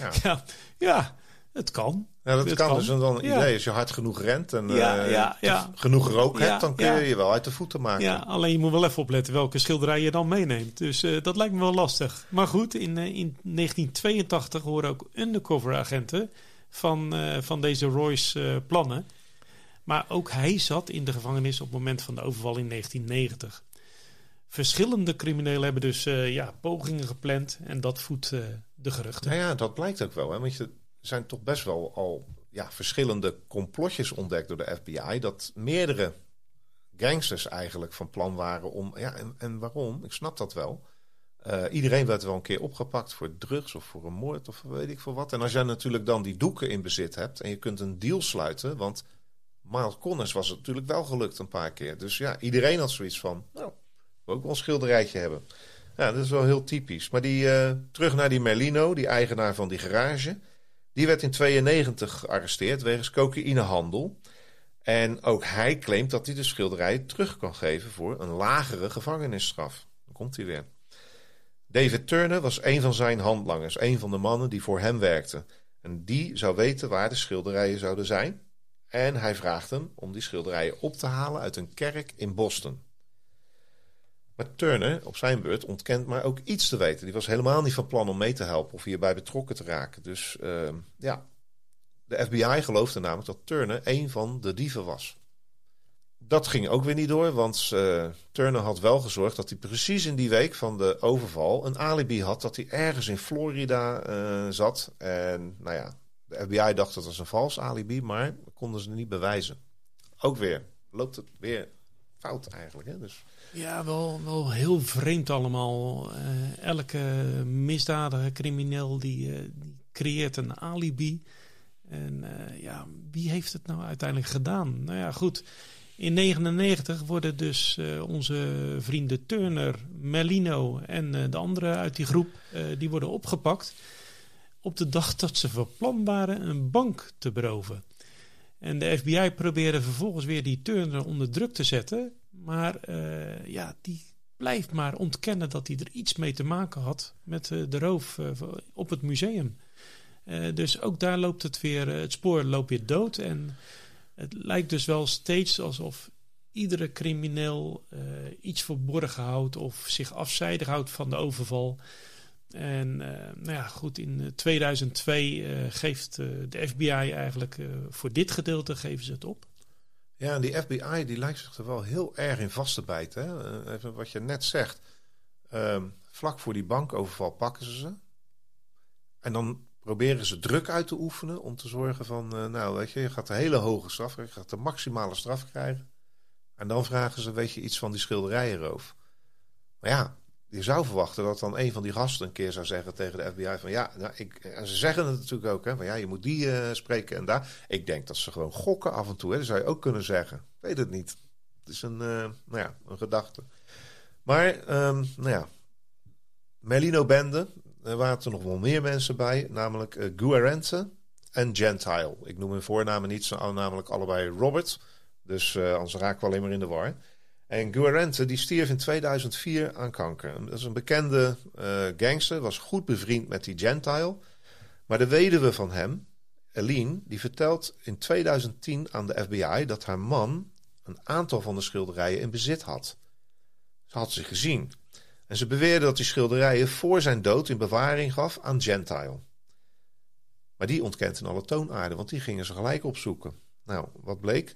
Ja, ja, ja het kan. Ja, dat het kan, kan dus dan een ja. idee. Als je hard genoeg rent en ja, uh, ja, ja. genoeg rook ja, hebt, dan kun je ja. je wel uit de voeten maken. Ja, alleen je moet wel even opletten welke schilderij je dan meeneemt. Dus uh, dat lijkt me wel lastig. Maar goed, in, uh, in negentien tweeëntachtig horen ook undercover agenten Van, uh, van deze Roy's uh, plannen. Maar ook hij zat in de gevangenis op het moment van de overval in negentien negentig. Verschillende criminelen hebben dus uh, ja, pogingen gepland. En dat voedt uh, de geruchten. Nou ja, dat blijkt ook wel. Hè? Want er zijn toch best wel al ja, verschillende complotjes ontdekt door de F B I. Dat meerdere gangsters eigenlijk van plan waren om... Ja, en, en waarom? Ik snap dat wel. Uh, iedereen werd wel een keer opgepakt voor drugs of voor een moord of weet ik veel wat. En als jij natuurlijk dan die doeken in bezit hebt en je kunt een deal sluiten, want Myles Connor was het natuurlijk wel gelukt een paar keer. Dus ja, iedereen had zoiets van, nou, we ook wel een schilderijtje hebben. Ja, dat is wel heel typisch. Maar die, uh, terug naar die Merlino, die eigenaar van die garage, die werd in negentien tweeënnegentig gearresteerd wegens cocaïnehandel. En ook hij claimt dat hij de schilderij terug kan geven voor een lagere gevangenisstraf. Dan komt hij weer. David Turner was een van zijn handlangers, een van de mannen die voor hem werkte. En die zou weten waar de schilderijen zouden zijn. En hij vraagt hem om die schilderijen op te halen uit een kerk in Boston. Maar Turner, op zijn beurt, ontkent maar ook iets te weten. Die was helemaal niet van plan om mee te helpen of hierbij betrokken te raken. Dus uh, ja, de F B I geloofde namelijk dat Turner een van de dieven was. Dat ging ook weer niet door, want uh, Turner had wel gezorgd dat hij precies in die week van de overval een alibi had dat hij ergens in Florida uh, zat. En nou ja, de F B I dacht dat was een vals alibi, maar konden ze niet bewijzen. Ook weer loopt het weer fout eigenlijk. Hè? Dus... Ja, wel, wel heel vreemd allemaal. Uh, elke misdadiger, crimineel, die, uh, die creëert een alibi. En uh, ja, wie heeft het nou uiteindelijk gedaan? Nou ja, goed. In negentien negenennegentig worden dus uh, onze vrienden Turner, Merlino en uh, de anderen uit die groep, uh, die worden opgepakt op de dag dat ze van plan waren een bank te beroven. En de F B I probeerde vervolgens weer die Turner onder druk te zetten, maar uh, ja, die blijft maar ontkennen dat hij er iets mee te maken had met uh, de roof uh, op het museum. Uh, dus ook daar loopt het weer, uh, het spoor loopt weer dood en... Het lijkt dus wel steeds alsof iedere crimineel uh, iets verborgen houdt of zich afzijdig houdt van de overval. En uh, nou ja, goed, in tweeduizend twee uh, geeft uh, de F B I eigenlijk uh, voor dit gedeelte geven ze het op. Ja, en die F B I die lijkt zich er wel heel erg in vast te bijten. Hè? Even wat je net zegt. Um, vlak voor die bankoverval pakken ze ze. En dan proberen ze druk uit te oefenen om te zorgen van, uh, nou weet je, je gaat de hele hoge straf krijgen, je gaat de maximale straf krijgen. En dan vragen ze, weet je, iets van die schilderijenroof. Maar ja, je zou verwachten dat dan een van die gasten een keer zou zeggen tegen de F B I van, ja, nou, ik, en ze zeggen het natuurlijk ook, hè, van ja, je moet die uh, spreken en daar. Ik denk dat ze gewoon gokken af en toe, hè, dat zou je ook kunnen zeggen. Ik weet het niet. Het is een, uh, nou ja, een gedachte. Maar, um, nou ja, Merlino-bende. Er waren er nog wel meer mensen bij, namelijk uh, Guarente en Gentile. Ik noem hun voornamen niet, ze zijn namelijk allebei Robert. Dus uh, anders raken we alleen maar in de war. En Guarente, die stierf in tweeduizend vier aan kanker. Dat is een bekende uh, gangster, was goed bevriend met die Gentile. Maar de weduwe van hem, Eline, die vertelt in tweeduizend tien aan de F B I dat haar man een aantal van de schilderijen in bezit had. Ze had ze gezien. En ze beweerde dat die schilderijen voor zijn dood in bewaring gaf aan Gentile. Maar die ontkent in alle toonaarden, want die gingen ze gelijk opzoeken. Nou, wat bleek?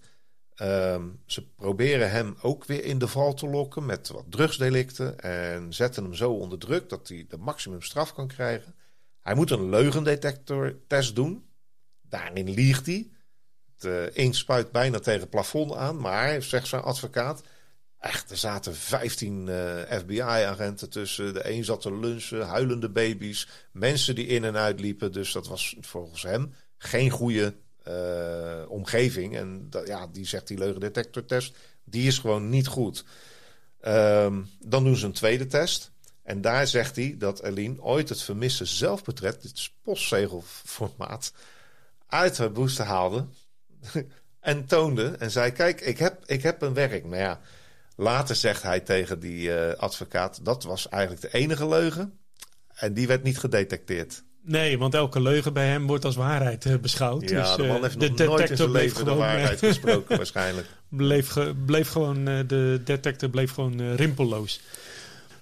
Um, ze proberen hem ook weer in de val te lokken met wat drugsdelicten en zetten hem zo onder druk dat hij de maximumstraf kan krijgen. Hij moet een leugendetectortest doen. Daarin liegt hij. De een spuit bijna tegen het plafond aan, maar, zegt zijn advocaat, echt, er zaten vijftien uh, F B I-agenten tussen. De een zat te lunchen, huilende baby's, mensen die in en uit liepen. Dus dat was volgens hem geen goede uh, omgeving. En dat, ja, die zegt die leugendetectortest, die is gewoon niet goed. Um, dan doen ze een tweede test. En daar zegt hij dat Eline ooit het vermiste zelfportret, dit is postzegelformaat, uit haar boeste haalde en toonde. En zei, kijk, ik heb, ik heb een werk. Maar ja, later zegt hij tegen die uh, advocaat, dat was eigenlijk de enige leugen. En die werd niet gedetecteerd. Nee, want elke leugen bij hem wordt als waarheid uh, beschouwd. Ja, dus, de man heeft uh, nog de nooit in zijn leven de waarheid uh, gesproken waarschijnlijk. Bleef, ge, bleef gewoon, uh, de detector bleef gewoon uh, rimpelloos.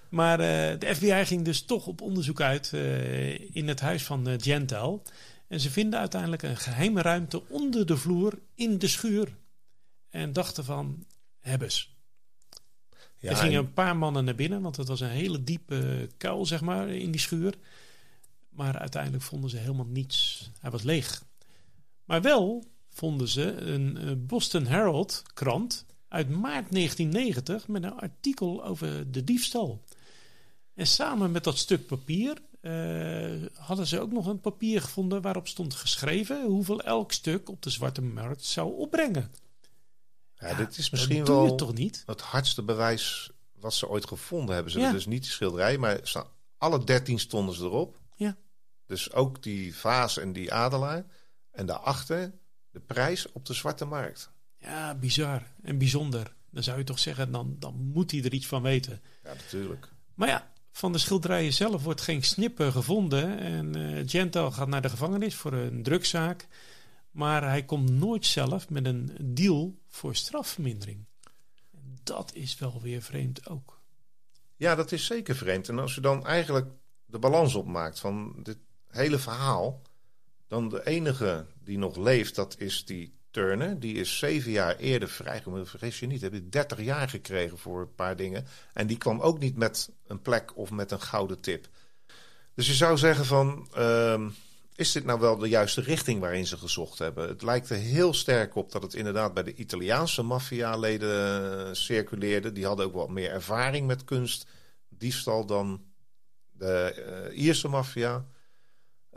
Maar uh, de F B I ging dus toch op onderzoek uit uh, in het huis van uh, Gentile. En ze vinden uiteindelijk een geheime ruimte onder de vloer in de schuur. En dachten van, hebbes. Ja, er gingen en... een paar mannen naar binnen, want het was een hele diepe kuil, zeg maar, in die schuur. Maar uiteindelijk vonden ze helemaal niets. Hij was leeg. Maar wel vonden ze een Boston Herald krant uit maart negentien negentig met een artikel over de diefstal. En samen met dat stuk papier uh, hadden ze ook nog een papier gevonden waarop stond geschreven hoeveel elk stuk op de zwarte markt zou opbrengen. Ja, ja, dit is misschien wel het, toch niet? Het hardste bewijs wat ze ooit gevonden hebben. Ze ja. hebben dus niet de schilderij, maar staan alle dertien stonden ze erop. Ja. Dus ook die vaas en die adelaar. En daarachter de prijs op de zwarte markt. Ja, bizar en bijzonder. Dan zou je toch zeggen, dan, dan moet hij er iets van weten. Ja, natuurlijk. Maar ja, van de schilderijen zelf wordt geen snipper gevonden. En uh, Gentile gaat naar de gevangenis voor een drugszaak. Maar hij komt nooit zelf met een deal voor strafvermindering. Dat is wel weer vreemd ook. Ja, dat is zeker vreemd. En als je dan eigenlijk de balans opmaakt van dit hele verhaal, dan de enige die nog leeft, dat is die Turner. Die is zeven jaar eerder vrijgekomen. Vergeet je niet, heb je dertig jaar gekregen voor een paar dingen. En die kwam ook niet met een plek of met een gouden tip. Dus je zou zeggen van, Uh, is dit nou wel de juiste richting waarin ze gezocht hebben? Het lijkt er heel sterk op dat het inderdaad bij de Italiaanse maffialeden circuleerde. Die hadden ook wat meer ervaring met kunstdiefstal dan de uh, Ierse maffia.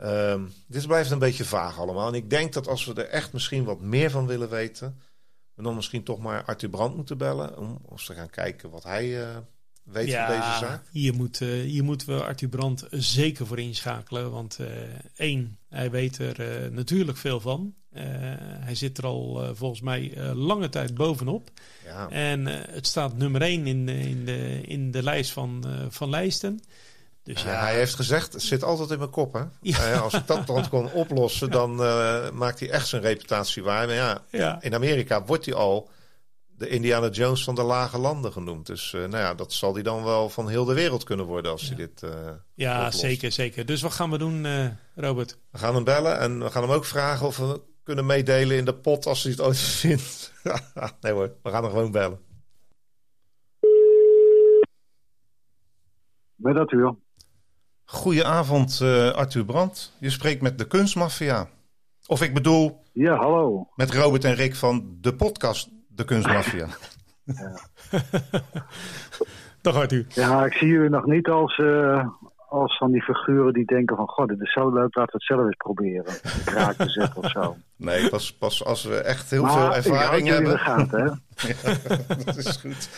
Um, dit blijft een beetje vaag allemaal. En ik denk dat als we er echt misschien wat meer van willen weten, we dan misschien toch maar Arthur Brand moeten bellen om eens te gaan kijken wat hij Uh, Weet ja, van deze zaak? Hier, moet, uh, hier moeten we Arthur Brand zeker voor inschakelen. Want uh, één, hij weet er uh, natuurlijk veel van. Uh, hij zit er al uh, volgens mij uh, lange tijd bovenop. Ja. En uh, het staat nummer één in, in, de, in de lijst van, uh, van lijsten. Dus ja, ja. Hij heeft gezegd, het zit altijd in mijn kop. Hè? Ja. Uh, als ik dat dan kon oplossen, dan uh, maakt hij echt zijn reputatie waar. Maar ja, ja. in Amerika wordt hij al de Indiana Jones van de lage landen genoemd. Dus uh, nou ja, dat zal hij dan wel van heel de wereld kunnen worden als ja. hij dit uh, Ja, oplost. zeker, zeker. Dus wat gaan we doen, uh, Robert? We gaan hem bellen en we gaan hem ook vragen of we kunnen meedelen in de pot als hij het ooit vindt. Nee hoor, we gaan hem gewoon bellen. Bij dat u wel. Goedenavond, uh, Arthur Brand. Je spreekt met de Kunstmaffia. Of ik bedoel, ja, hallo. Met Robert en Rick van de podcast De Kunstmaffia. Ja. Dag Arthur. Ja, ik zie jullie nog niet als, uh, als van die figuren die denken van, god, dit is zo leuk, laten we het zelf eens proberen. Ik raak te zetten of zo. Nee, pas, pas als we echt heel maar veel ervaring hebben. Maar ik houd jullie in de gaten, hè? Ja, dat is goed.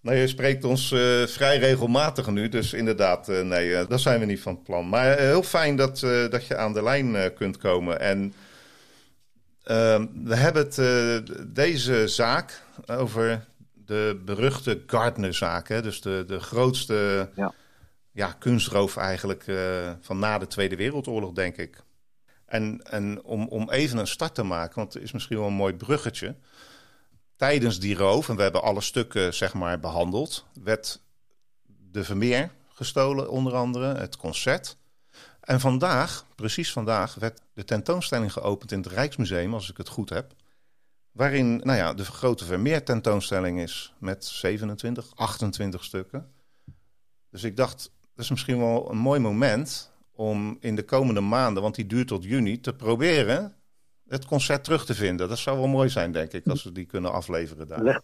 Nou, je spreekt ons uh, vrij regelmatig nu, dus inderdaad, uh, nee, uh, daar zijn we niet van plan. Maar uh, heel fijn dat, uh, dat je aan de lijn uh, kunt komen en Uh, we hebben het, uh, deze zaak over de beruchte Gardner-zaak. Hè? Dus de, de grootste ja. ja, kunstroof eigenlijk uh, van na de Tweede Wereldoorlog, denk ik. En, en om, om even een start te maken, want het is misschien wel een mooi bruggetje. Tijdens die roof, en we hebben alle stukken zeg maar behandeld, werd de Vermeer gestolen, onder andere het concert. En vandaag, precies vandaag, werd de tentoonstelling geopend in het Rijksmuseum, als ik het goed heb. Waarin nou ja, de grote Vermeer tentoonstelling is met zevenentwintig, achtentwintig stukken. Dus ik dacht, dat is misschien wel een mooi moment om in de komende maanden, want die duurt tot juni, te proberen het concert terug te vinden. Dat zou wel mooi zijn, denk ik, als we die kunnen afleveren daar. Leg,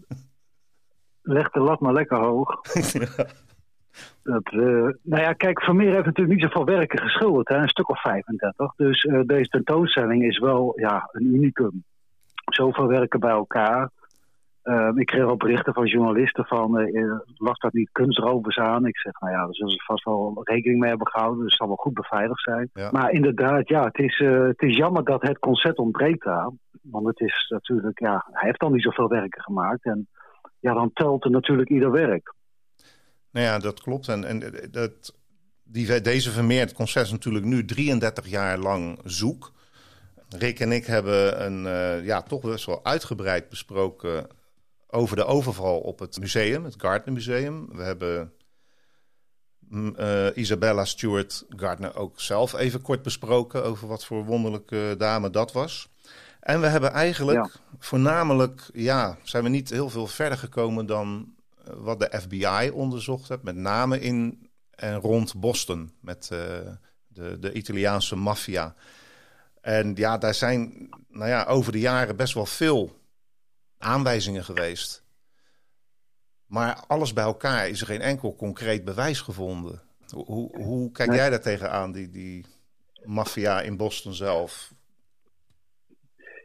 leg de lat maar lekker hoog. Ja. Dat, uh, nou ja, kijk, Vermeer heeft natuurlijk niet zoveel werken geschilderd, hè? Een stuk of vijfendertig. Dus uh, deze tentoonstelling is wel ja, een unicum. Zoveel werken bij elkaar. Uh, ik kreeg al berichten van journalisten van, uh, lag dat niet kunstrovers aan? Ik zeg, nou ja, daar zullen ze vast wel rekening mee hebben gehouden. Dus het zal wel goed beveiligd zijn. Ja. Maar inderdaad, ja, het is, uh, het is jammer dat het concert ontbreekt daar. Want het is natuurlijk, ja, hij heeft al niet zoveel werken gemaakt. En ja, dan telt er natuurlijk ieder werk. Nou ja, dat klopt. En, en dat, die, deze Vermeer concert is natuurlijk nu drieëndertig jaar lang zoek. Rick en ik hebben een uh, ja, toch best wel uitgebreid besproken over de overval op het museum, het Gardner Museum. We hebben uh, Isabella Stewart Gardner ook zelf even kort besproken over wat voor wonderlijke dame dat was. En we hebben eigenlijk ja. voornamelijk, ja, zijn we niet heel veel verder gekomen dan wat de F B I onderzocht heeft, met name in en rond Boston met uh, de, de Italiaanse maffia. En ja, daar zijn nou ja, over de jaren best wel veel aanwijzingen geweest. Maar alles bij elkaar is er geen enkel concreet bewijs gevonden. Hoe, hoe, hoe kijk jij daar tegenaan, die, die maffia in Boston zelf?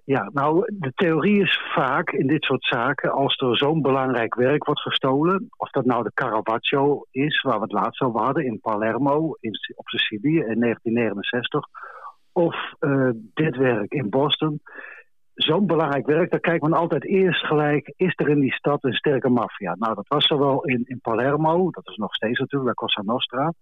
Ja, nou, de theorie is vaak in dit soort zaken, als er zo'n belangrijk werk wordt gestolen, of dat nou de Caravaggio is, waar we het laatst over hadden, in Palermo, in, op Sicilië in negentien negenenzestig, of uh, dit werk in Boston, zo'n belangrijk werk, daar kijkt men altijd eerst gelijk, is er in die stad een sterke maffia? Nou, dat was er wel in, in Palermo, dat is nog steeds natuurlijk, bij Cosa Nostra.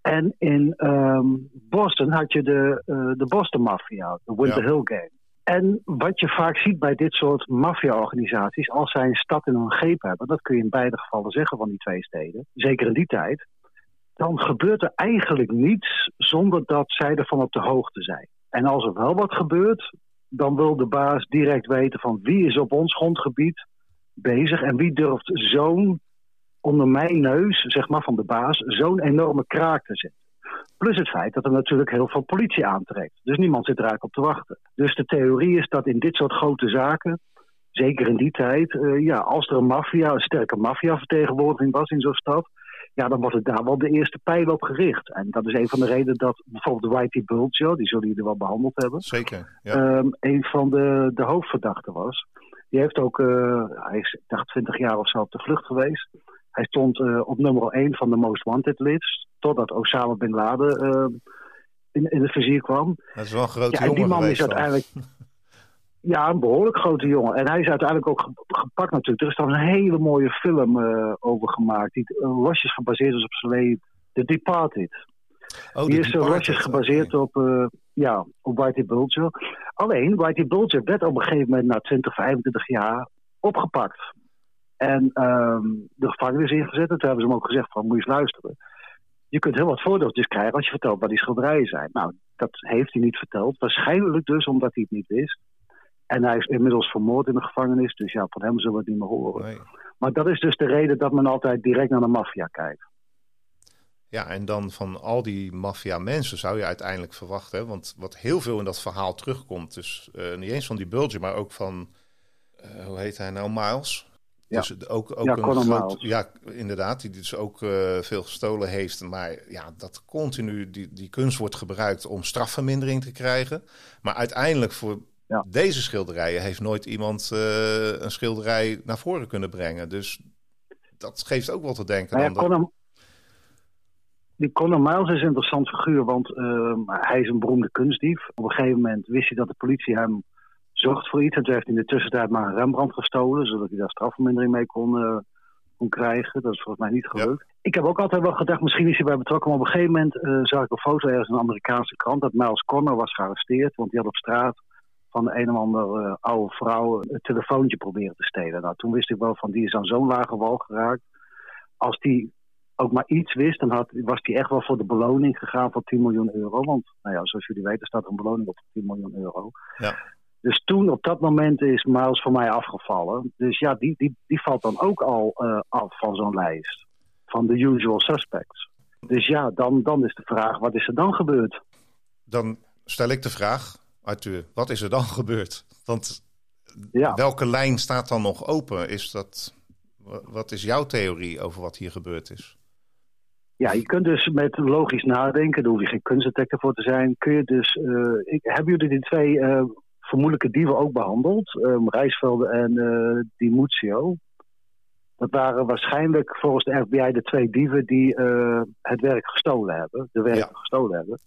En in um, Boston had je de, uh, de Boston Mafia, de Winter Hill Gang. En wat je vaak ziet bij dit soort maffia-organisaties, als zij een stad in hun greep hebben, dat kun je in beide gevallen zeggen van die twee steden, zeker in die tijd, dan gebeurt er eigenlijk niets zonder dat zij ervan op de hoogte zijn. En als er wel wat gebeurt, dan wil de baas direct weten van wie is op ons grondgebied bezig en wie durft zo'n, onder mijn neus, zeg maar van de baas, zo'n enorme kraak te zetten. Plus het feit dat er natuurlijk heel veel politie aantrekt. Dus niemand zit er eigenlijk op te wachten. Dus de theorie is dat in dit soort grote zaken, zeker in die tijd, uh, ja, als er een maffia, een sterke maffiavertegenwoordiging was in zo'n stad, ja, dan wordt het daar wel de eerste pijl op gericht. En dat is een van de redenen dat bijvoorbeeld Whitey Bulger, die zullen jullie wel behandeld hebben, zeker, ja. um, een van de, de hoofdverdachten was. Die heeft ook, uh, hij is, ik dacht, twintig jaar of zo op de vlucht geweest. Hij stond uh, op nummer één van de Most Wanted List, totdat Osama bin Laden uh, in, in het vizier kwam. Dat is wel een grote ja, jongen. En die man geweest, is uiteindelijk. Ja, een behoorlijk grote jongen. En hij is uiteindelijk ook gepakt natuurlijk. Er is dan een hele mooie film uh, over gemaakt, die uh, losjes gebaseerd is op zijn leven. The Departed. Oh, die is Departed, losjes gebaseerd okay. op, uh, ja, op Whitey Bulger. Alleen, Whitey Bulger werd op een gegeven moment na twintig, vijfentwintig jaar opgepakt. En uh, de gevangenis ingezet. En toen hebben ze hem ook gezegd van, moet je eens luisteren. Je kunt heel wat voordeeltjes krijgen als je vertelt waar die schilderijen zijn. Nou, dat heeft hij niet verteld. Waarschijnlijk dus omdat hij het niet wist. En hij is inmiddels vermoord in de gevangenis. Dus ja, van hem zullen we het niet meer horen. Nee. Maar dat is dus de reden dat men altijd direct naar de maffia kijkt. Ja, en dan van al die maffia mensen zou je uiteindelijk verwachten. Hè? Want wat heel veel in dat verhaal terugkomt. Dus uh, niet eens van die Bulger, maar ook van, uh, hoe heet hij nou, Myles? Ja. Dus ook, ook ja, een groot, ja, inderdaad, die dus ook uh, veel gestolen heeft. Maar ja, dat continu, die, die kunst wordt gebruikt om strafvermindering te krijgen. Maar uiteindelijk voor ja. deze schilderijen heeft nooit iemand uh, een schilderij naar voren kunnen brengen. Dus dat geeft ook wel te denken. Ja, Conor, dat... Die Conor Myles is een interessant figuur, want uh, hij is een beroemde kunstdief. Op een gegeven moment wist hij dat de politie hem zocht voor iets. En toen heeft hij in de tussentijd maar een Rembrandt gestolen, zodat hij daar strafvermindering mee kon uh, kon krijgen. Dat is volgens mij niet gelukt. Ja. Ik heb ook altijd wel gedacht, misschien is hij bij betrokken. Maar op een gegeven moment uh, zag ik een foto ergens in een Amerikaanse krant dat Myles Connor was gearresteerd. Want die had op straat van de een of andere uh, oude vrouw een telefoontje proberen te stelen. Nou, toen wist ik wel van, die is aan zo'n lage wal geraakt. Als die ook maar iets wist, dan had, was die echt wel voor de beloning gegaan van tien miljoen euro. Want nou ja, zoals jullie weten staat er een beloning op tien miljoen euro. Ja. Dus toen, op dat moment, is Myles voor mij afgevallen. Dus ja, die, die, die valt dan ook al uh, af van zo'n lijst. Van de usual suspects. Dus ja, dan, dan is de vraag, wat is er dan gebeurd? Dan stel ik de vraag, Arthur, wat is er dan gebeurd? Want ja. Welke lijn staat dan nog open? Is dat, wat is jouw theorie over wat hier gebeurd is? Ja, je kunt dus met logisch nadenken, daar hoef je geen kunstdetector voor te zijn. Kun je dus, uh, ik, hebben jullie die twee uh, vermoedelijke dieven ook behandeld? Um, Rijsvelde en uh, Di Muzio. Dat waren waarschijnlijk volgens de F B I de twee dieven die uh, het werk gestolen hebben. De werken ja. gestolen hebben.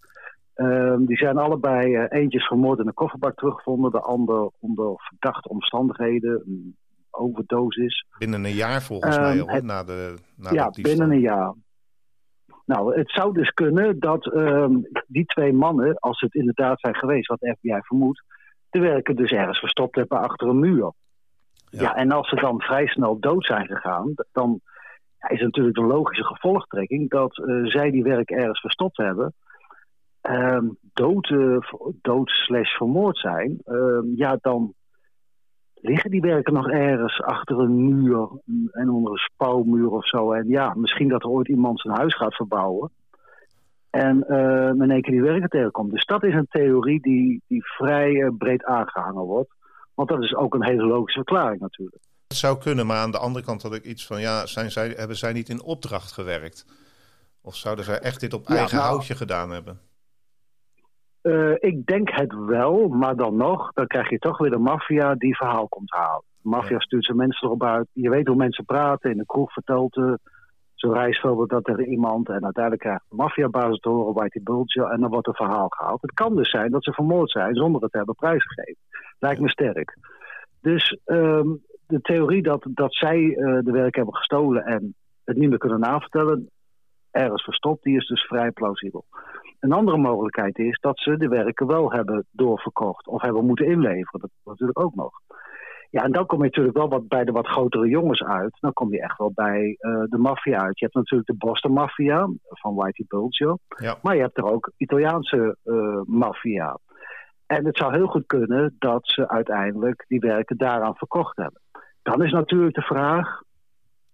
Um, die zijn allebei, uh, eentje is vermoord in een kofferbak teruggevonden. De ander onder verdachte omstandigheden, een overdosis. Binnen een jaar volgens um, mij, hoor, het, na de na Ja, de binnen een jaar. Nou, het zou dus kunnen dat um, die twee mannen, als het inderdaad zijn geweest wat de F B I vermoedt, de werken dus ergens verstopt hebben achter een muur. Ja. ja, en als ze dan vrij snel dood zijn gegaan, dan ja, is natuurlijk de logische gevolgtrekking dat uh, zij die werk ergens verstopt hebben, um, dood, uh, dood slash vermoord zijn. Um, ja, dan liggen die werken nog ergens achter een muur en onder een spouwmuur of zo. En ja, misschien dat er ooit iemand zijn huis gaat verbouwen en uh, in één keer die werken tegenkomt. Dus dat is een theorie die, die vrij uh, breed aangehangen wordt. Want dat is ook een hele logische verklaring natuurlijk. Het zou kunnen, maar aan de andere kant had ik iets van... ja, zijn zij, hebben zij niet in opdracht gewerkt? Of zouden zij echt dit op ja, eigen nou, houtje gedaan hebben? Uh, ik denk het wel, maar dan nog... dan krijg je toch weer de maffia die verhaal komt halen. De maffia ja. stuurt zijn mensen erop uit. Je weet hoe mensen praten. In de kroeg vertelt uh, zo'n Rijsvelde dat er iemand... en uiteindelijk krijgt de maffiabaas te horen... Whitey Bulger, en dan wordt een verhaal gehaald. Het kan dus zijn dat ze vermoord zijn zonder het te hebben prijsgegeven. Lijkt me sterk. Dus um, de theorie dat, dat zij uh, de werk hebben gestolen en het niet meer kunnen navertellen, ergens verstopt, die is dus vrij plausibel. Een andere mogelijkheid is dat ze de werken wel hebben doorverkocht of hebben moeten inleveren. Dat is natuurlijk ook nog. Ja, en dan kom je natuurlijk wel wat bij de wat grotere jongens uit. Dan kom je echt wel bij uh, de maffia uit. Je hebt natuurlijk de Boston Mafia van Whitey Bulger. Ja. Maar je hebt er ook Italiaanse uh, maffia. En het zou heel goed kunnen dat ze uiteindelijk die werken daaraan verkocht hebben. Dan is natuurlijk de vraag...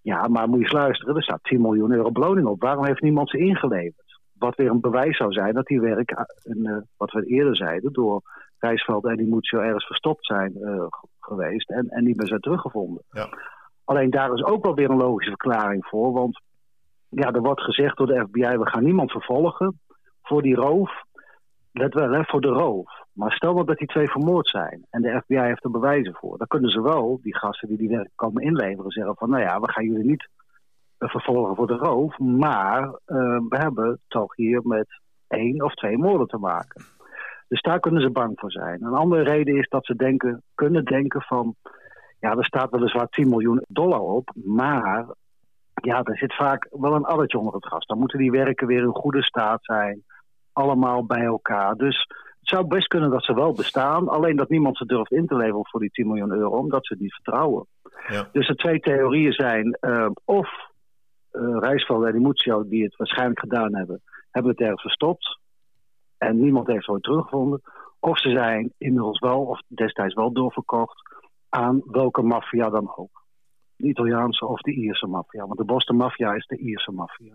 ja, maar moet je eens luisteren, er staat tien miljoen euro beloning op. Waarom heeft niemand ze ingeleverd? Wat weer een bewijs zou zijn dat die werken, uh, wat we eerder zeiden... door Rijsveld en die moet zo ergens verstopt zijn uh, geweest... en, en niet meer zijn teruggevonden. Ja. Alleen daar is ook wel weer een logische verklaring voor. Want ja, er wordt gezegd door de F B I... we gaan niemand vervolgen voor die roof. Let wel, hè, voor de roof. Maar stel wel dat die twee vermoord zijn en de F B I heeft er bewijzen voor. Dan kunnen ze wel, die gasten die die werken komen inleveren, zeggen van... nou ja, we gaan jullie niet vervolgen voor de roof, maar uh, we hebben toch hier met één of twee moorden te maken. Dus daar kunnen ze bang voor zijn. Een andere reden is dat ze denken, kunnen denken van... ja, er staat weliswaar tien miljoen dollar op, maar ja, er zit vaak wel een addertje onder het gras. Dan moeten die werken weer in goede staat zijn, allemaal bij elkaar, dus... het zou best kunnen dat ze wel bestaan, alleen dat niemand ze durft in te leveren voor die tien miljoen euro, omdat ze het niet vertrouwen. Ja. Dus de twee theorieën zijn, uh, of uh, Rijsveld en die Muzio, die het waarschijnlijk gedaan hebben, hebben het ergens verstopt en niemand heeft het ooit teruggevonden. Of ze zijn inmiddels wel, of destijds wel doorverkocht, aan welke maffia dan ook. De Italiaanse of de Ierse maffia, want de Boston maffia is de Ierse maffia.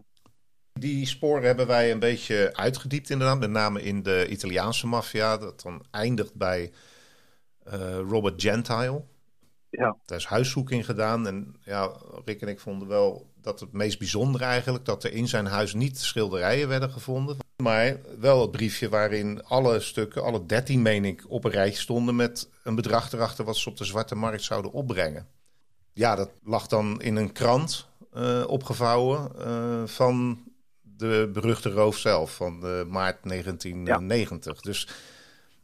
Die sporen hebben wij een beetje uitgediept inderdaad. Met name in de Italiaanse maffia. Dat dan eindigt bij uh, Robert Gentile. Ja. Daar is huiszoeking gedaan. En ja, Rick en ik vonden wel dat het meest bijzondere eigenlijk... dat er in zijn huis niet schilderijen werden gevonden. Maar wel het briefje waarin alle stukken, alle dertien meen ik... op een rijtje stonden met een bedrag erachter... wat ze op de zwarte markt zouden opbrengen. Ja, dat lag dan in een krant uh, opgevouwen uh, van... de beruchte roof zelf van uh, maart negentien negentig. Ja. Dus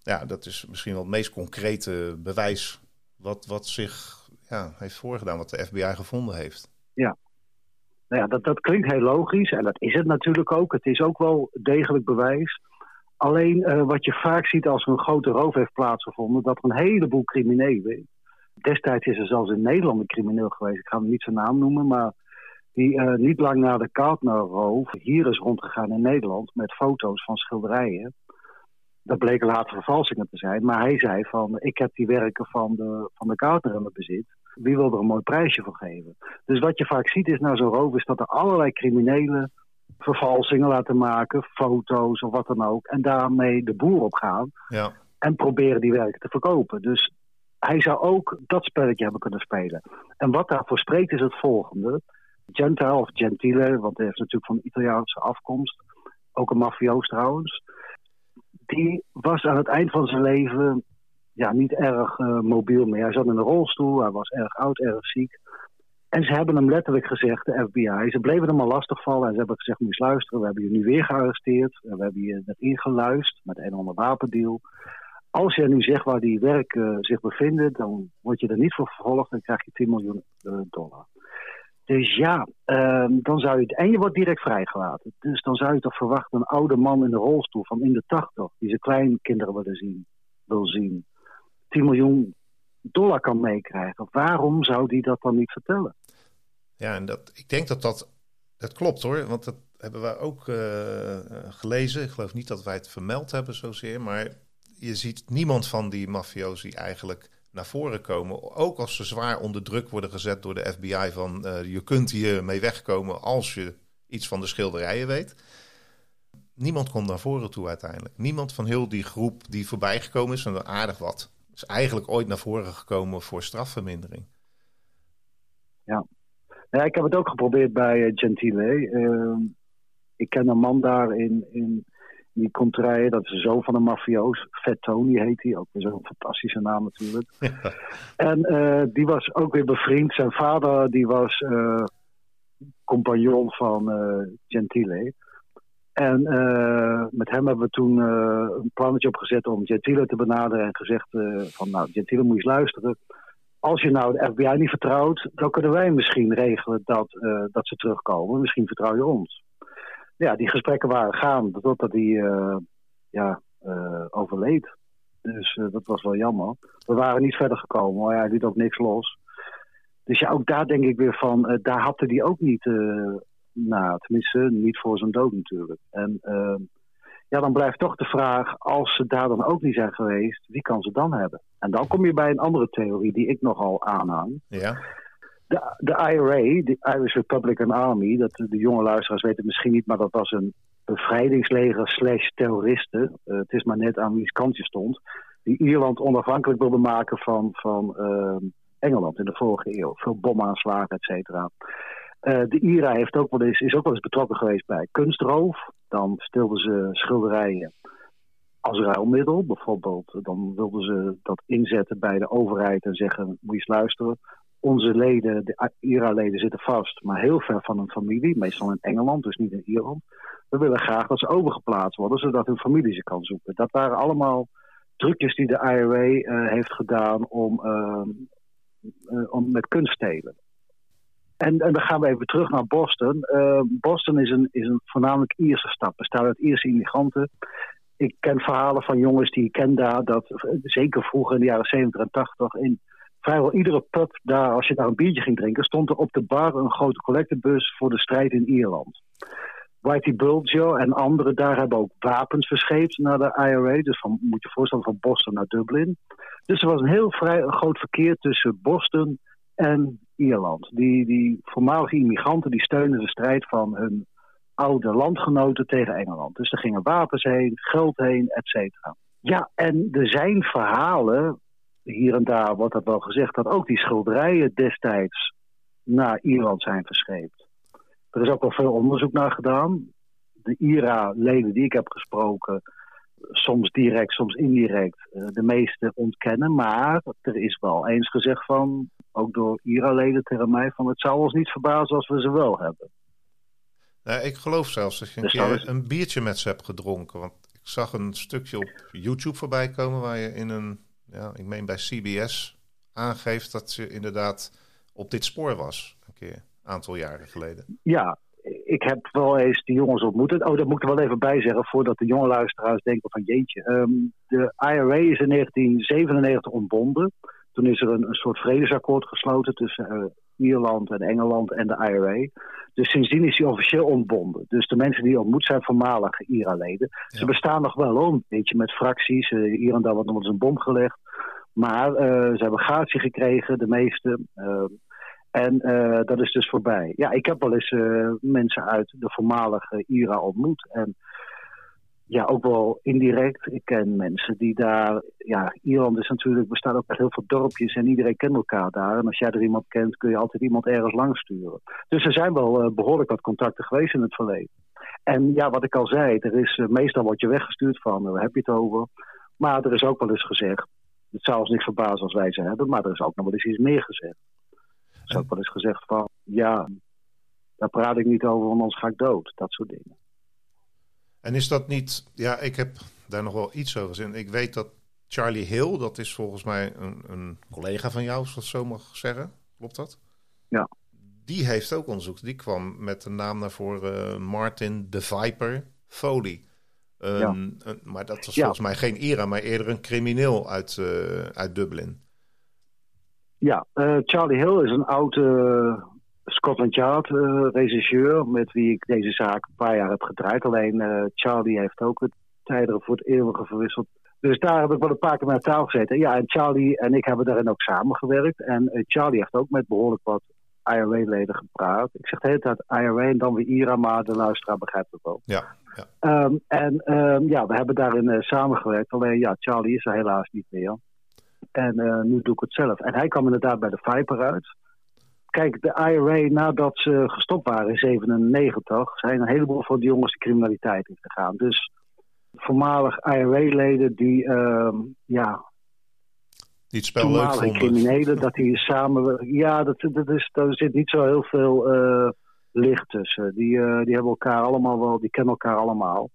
ja, dat is misschien wel het meest concrete bewijs... wat, wat zich ja, heeft voorgedaan, wat de F B I gevonden heeft. Ja, Nou ja, dat, dat klinkt heel logisch en dat is het natuurlijk ook. Het is ook wel degelijk bewijs. Alleen uh, wat je vaak ziet als er een grote roof heeft plaatsgevonden, dat er een heleboel criminelen. Destijds is er zelfs in Nederland een crimineel geweest. Ik ga hem niet zijn naam noemen, maar die uh, niet lang na de Kaatner-roof hier is rondgegaan in Nederland met foto's van schilderijen. Dat bleken later vervalsingen te zijn. Maar hij zei van, ik heb die werken van de, van de Kaatner in het bezit. Wie wil er een mooi prijsje voor geven? Dus wat je vaak ziet is na zo'n roof is dat er allerlei criminelen vervalsingen laten maken, foto's of wat dan ook, en daarmee de boer op gaan ja. en proberen die werken te verkopen. Dus hij zou ook dat spelletje hebben kunnen spelen. En wat daarvoor spreekt is het volgende. Gentile of Gentile, want hij heeft natuurlijk van Italiaanse afkomst, ook een mafioos trouwens, die was aan het eind van zijn leven ja, niet erg uh, mobiel meer. Hij zat in een rolstoel, hij was erg oud, erg ziek. En ze hebben hem letterlijk gezegd, de F B I, ze bleven hem al lastigvallen. En ze hebben gezegd, moet je luisteren, we hebben je nu weer gearresteerd. We hebben je erin geluisterd met een of ander wapendeal. Als jij nu zegt waar die werken uh, zich bevinden, dan word je er niet voor vervolgd. Dan krijg je tien miljoen dollar. Dus ja, uh, dan zou je... En je wordt direct vrijgelaten. Dus dan zou je toch verwachten een oude man in de rolstoel van in de tachtig, die zijn kleinkinderen willen zien, wil zien, tien miljoen dollar kan meekrijgen. Waarom zou die dat dan niet vertellen? Ja, en dat, ik denk dat, dat dat klopt hoor. Want dat hebben we ook uh, gelezen. Ik geloof niet dat wij het vermeld hebben zozeer. Maar je ziet niemand van die mafiosi eigenlijk naar voren komen. Ook als ze zwaar onder druk worden gezet door de F B I van uh, je kunt hier mee wegkomen als je iets van de schilderijen weet. Niemand komt naar voren toe uiteindelijk. Niemand van heel die groep die voorbij gekomen is, en aardig wat, is eigenlijk ooit naar voren gekomen voor strafvermindering. Ja, ja ik heb het ook geprobeerd bij Gentile. Uh, ik ken een man daar in, in die komt rijden, dat is de zoon van een mafioos. Fat Tony heet hij, ook weer zo'n fantastische naam natuurlijk. Ja. En uh, die was ook weer bevriend. Zijn vader die was uh, compagnon van uh, Gentile. En uh, met hem hebben we toen uh, een plannetje opgezet om Gentile te benaderen en gezegd uh, van nou, Gentile moet je eens luisteren. Als je nou de F B I niet vertrouwt, dan kunnen wij misschien regelen dat, uh, dat ze terugkomen. Misschien vertrouw je ons. Ja, die gesprekken waren gaande totdat hij uh, ja, uh, overleed. Dus uh, dat was wel jammer. We waren niet verder gekomen, maar ja, hij liet ook niks los. Dus ja, ook daar denk ik weer van, uh, daar hapte hij ook niet... Uh, Nou, tenminste, niet voor zijn dood natuurlijk. En uh, ja, dan blijft toch de vraag, als ze daar dan ook niet zijn geweest, wie kan ze dan hebben? En dan kom je bij een andere theorie die ik nogal aanhang. Ja. De, de I R A, de Irish Republican Army, dat, de jonge luisteraars weten het misschien niet, maar dat was een bevrijdingsleger slash terroristen. Uh, het is maar net aan wiens kant je stond. Die Ierland onafhankelijk wilde maken van, van uh, Engeland in de vorige eeuw. Veel bomaanslagen, et cetera. Uh, de I R A heeft ook wel eens, is ook wel eens betrokken geweest bij kunstroof. Dan stilden ze schilderijen als ruilmiddel. Bijvoorbeeld, dan wilden ze dat inzetten bij de overheid en zeggen, moet je eens luisteren. Onze leden, de I R A-leden zitten vast, maar heel ver van hun familie. Meestal in Engeland, dus niet in Ierland. We willen graag dat ze overgeplaatst worden, zodat hun familie ze kan zoeken. Dat waren allemaal trucjes die de I R A uh, heeft gedaan om, uh, uh, om met kunst te delen. En, en dan gaan we even terug naar Boston. Uh, Boston is een, is een voornamelijk Ierse stad. Bestaat uit Ierse immigranten. Ik ken verhalen van jongens die ik ken daar, dat zeker vroeger in de jaren zeventig en tachtig... in vrijwel iedere pub daar, als je daar een biertje ging drinken, stond er op de bar een grote collectebus voor de strijd in Ierland. Whitey Bulger en anderen daar hebben ook wapens verscheept naar de I R A. Dus van, moet je voorstellen, van Boston naar Dublin. Dus er was een heel vrij een groot verkeer tussen Boston en Ierland. Die, die voormalige immigranten die steunen de strijd van hun oude landgenoten tegen Engeland. Dus er gingen wapens heen, geld heen, et cetera. Ja, en er zijn verhalen, hier en daar wordt dat wel gezegd, dat ook die schilderijen destijds naar Ierland zijn verscheept. Er is ook wel veel onderzoek naar gedaan. De I R A-leden die ik heb gesproken, soms direct, soms indirect, de meeste ontkennen. Maar er is wel eens gezegd van, ook door I R A-leden tegen mij, van het zou ons niet verbazen als we ze wel hebben. Nou, ik geloof zelfs dat je een dus keer is... een biertje met ze hebt gedronken. Want ik zag een stukje op YouTube voorbij komen waar je in een, ja, ik meen bij C B S, aangeeft dat ze inderdaad op dit spoor was. Een keer aantal jaren geleden. Ja, ik heb wel eens die jongens ontmoet. Oh, dat moet ik er wel even bij zeggen voordat de jonge luisteraars denken van jeetje. Um, de I R A is in negentien zevenennegentig ontbonden. Toen is er een, een soort vredesakkoord gesloten tussen uh, Ierland en Engeland en de I R A. Dus sindsdien is die officieel ontbonden. Dus de mensen die ontmoet zijn voormalige I R A-leden. Ja. Ze bestaan nog wel om, weet je, met fracties. Uh, hier en daar wordt nog eens een bom gelegd. Maar uh, ze hebben gratie gekregen, de meeste. Uh, en uh, dat is dus voorbij. Ja, ik heb wel eens uh, mensen uit de voormalige I R A ontmoet. En ja, ook wel indirect. Ik ken mensen die daar... Ja, Ierland is natuurlijk, bestaat ook uit heel veel dorpjes en iedereen kent elkaar daar. En als jij er iemand kent, kun je altijd iemand ergens langs sturen. Dus er zijn wel uh, behoorlijk wat contacten geweest in het verleden. En ja, wat ik al zei, er is uh, meestal word je weggestuurd van, uh, waar heb je het over? Maar er is ook wel eens gezegd, het zou ons niks verbazen als wij ze hebben, maar er is ook nog wel eens iets meer gezegd. Er is ook wel eens gezegd van, ja, daar praat ik niet over, want anders ga ik dood. Dat soort dingen. En is dat niet... Ja, ik heb daar nog wel iets over gezien. Ik weet dat Charlie Hill, dat is volgens mij een, een collega van jou, als ik dat zo mag zeggen. Klopt dat? Ja. Die heeft ook onderzoek. Die kwam met de naam naar voren uh, Martin de Viper Foley. Um, ja. een, maar dat was ja. volgens mij geen I R A, maar eerder een crimineel uit, uh, uit Dublin. Ja, uh, Charlie Hill is een oud... Uh... Scotland Yard, uh, regisseur, met wie ik deze zaak een paar jaar heb gedraaid. Alleen uh, Charlie heeft ook het tijdere voor het eeuwige verwisseld. Dus daar heb ik wel een paar keer mee aan tafel gezeten. Ja, en Charlie en ik hebben daarin ook samengewerkt. En uh, Charlie heeft ook met behoorlijk wat I R A-leden gepraat. Ik zeg de hele tijd I R A en dan weer I R A, maar de luisteraar begrijpt het ook. Ja, ja. Um, en um, ja, we hebben daarin uh, samengewerkt. Alleen ja, Charlie is er helaas niet meer. En uh, nu doe ik het zelf. En hij kwam inderdaad bij de Viper uit. Kijk, de I R A, nadat ze gestopt waren in zevenennegentig... zijn een heleboel van de jongens de criminaliteit in gegaan. Dus voormalig I R A-leden die, uh, ja... Die het spel leuk vonden. Criminelen, dat die samen... Ja, dat, dat is, daar zit niet zo heel veel uh, licht tussen. Die, uh, die hebben elkaar allemaal wel, die kennen elkaar allemaal.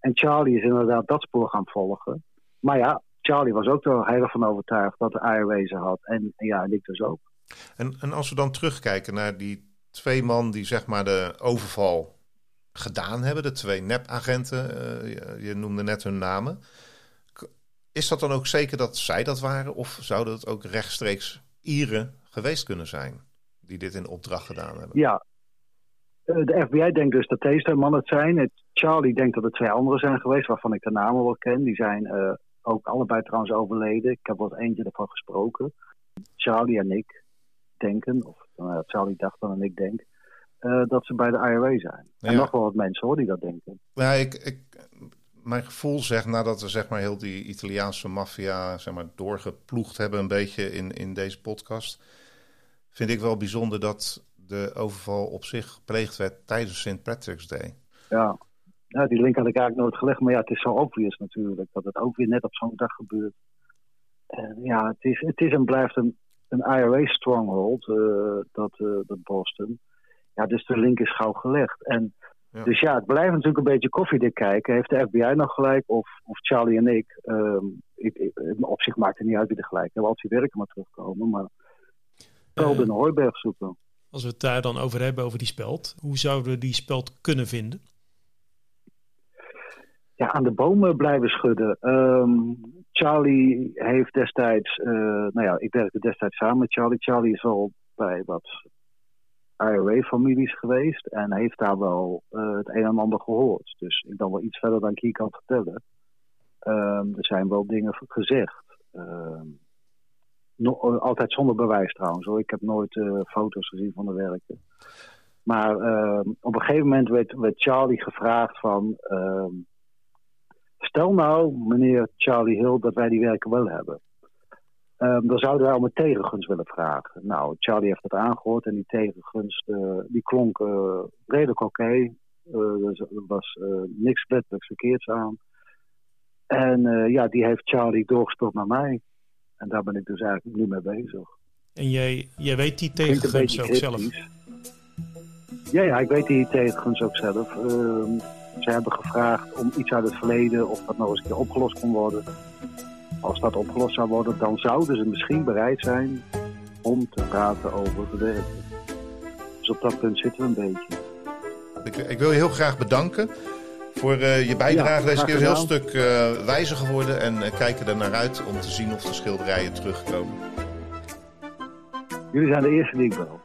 En Charlie is inderdaad dat spoor gaan volgen. Maar ja, Charlie was ook er heel erg van overtuigd dat de I R A ze had. En ja, en ik dus ook. En, en als we dan terugkijken naar die twee man die zeg maar de overval gedaan hebben, de twee nepagenten, uh, je, je noemde net hun namen. Is dat dan ook zeker dat zij dat waren? Of zouden het ook rechtstreeks Ieren geweest kunnen zijn die dit in opdracht gedaan hebben? Ja, de F B I denkt dus dat deze twee mannen het zijn. Charlie denkt dat er twee anderen zijn geweest waarvan ik de namen wel ken. Die zijn uh, ook allebei trouwens overleden. Ik heb wel eentje ervan gesproken. Charlie en ik. Denken, of nou, dat zou ik dacht dan en ik denk, uh, dat ze bij de I R A zijn. Ja. En nog wel wat mensen hoor die dat denken. Ja, ik, ik, mijn gevoel zegt, nadat we zeg maar heel die Italiaanse maffia zeg maar, doorgeploegd hebben een beetje in, in deze podcast, vind ik wel bijzonder dat de overval op zich gepleegd werd tijdens Saint Patrick's Day. Ja. ja, die link had ik eigenlijk nooit gelegd, maar ja, het is zo obvious natuurlijk, dat het ook weer net op zo'n dag gebeurt. Uh, ja, het is, het is en blijft een Een I R A-stronghold, uh, dat, uh, dat Boston. Ja, dus de link is gauw gelegd. En, ja. Dus ja, het blijft natuurlijk een beetje koffiedik kijken. Heeft de F B I nog gelijk? Of, of Charlie en ik, um, ik, ik... Op zich maakt het niet uit wie er gelijk hebben. Als die werken maar terugkomen. Maar Kolden uh, Hooiberg zoeken. Als we het daar dan over hebben, over die speld. Hoe zouden we die speld kunnen vinden? Ja, aan de bomen blijven schudden. Um, Charlie heeft destijds... Uh, nou ja, ik werkte destijds samen met Charlie. Charlie is al bij wat I R A-families geweest. En heeft daar wel uh, het een en ander gehoord. Dus ik dan wel iets verder dan ik hier kan vertellen. Um, er zijn wel dingen gezegd. Um, no- altijd zonder bewijs trouwens, hoor. Ik heb nooit uh, foto's gezien van de werken. Maar um, op een gegeven moment werd, werd Charlie gevraagd van... Um, Stel nou, meneer Charlie Hill, dat wij die werken wel hebben. Um, dan zouden wij om een tegengunst willen vragen. Nou, Charlie heeft dat aangehoord en die tegengunst uh, die klonk uh, redelijk oké. Okay. Uh, er was uh, niks wettelijk verkeerds aan. En uh, ja, die heeft Charlie doorgespeeld naar mij. En daar ben ik dus eigenlijk nu mee bezig. En jij, jij weet die tegengunst ook zelf? Ja, ja, ik weet die tegengunst ook zelf. Um, Ze hebben gevraagd om iets uit het verleden of dat nog eens een keer opgelost kon worden. Als dat opgelost zou worden, dan zouden ze misschien bereid zijn om te praten over de werken. Dus op dat punt zitten we een beetje. Ik, ik wil je heel graag bedanken voor uh, je bijdrage. Ja, deze keer is een heel stuk uh, wijzer geworden. En uh, kijken er naar uit om te zien of de schilderijen terugkomen. Jullie zijn de eerste die ik bel.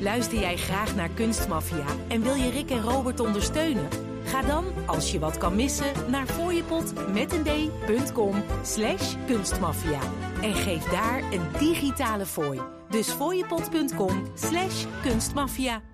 Luister jij graag naar Kunstmafia en wil je Rick en Robert ondersteunen? Ga dan, als je wat kan missen, naar fooiepot met een d punt com slash kunstmafia. En geef daar een digitale fooi. Dus fooiepot punt com slash kunstmafia.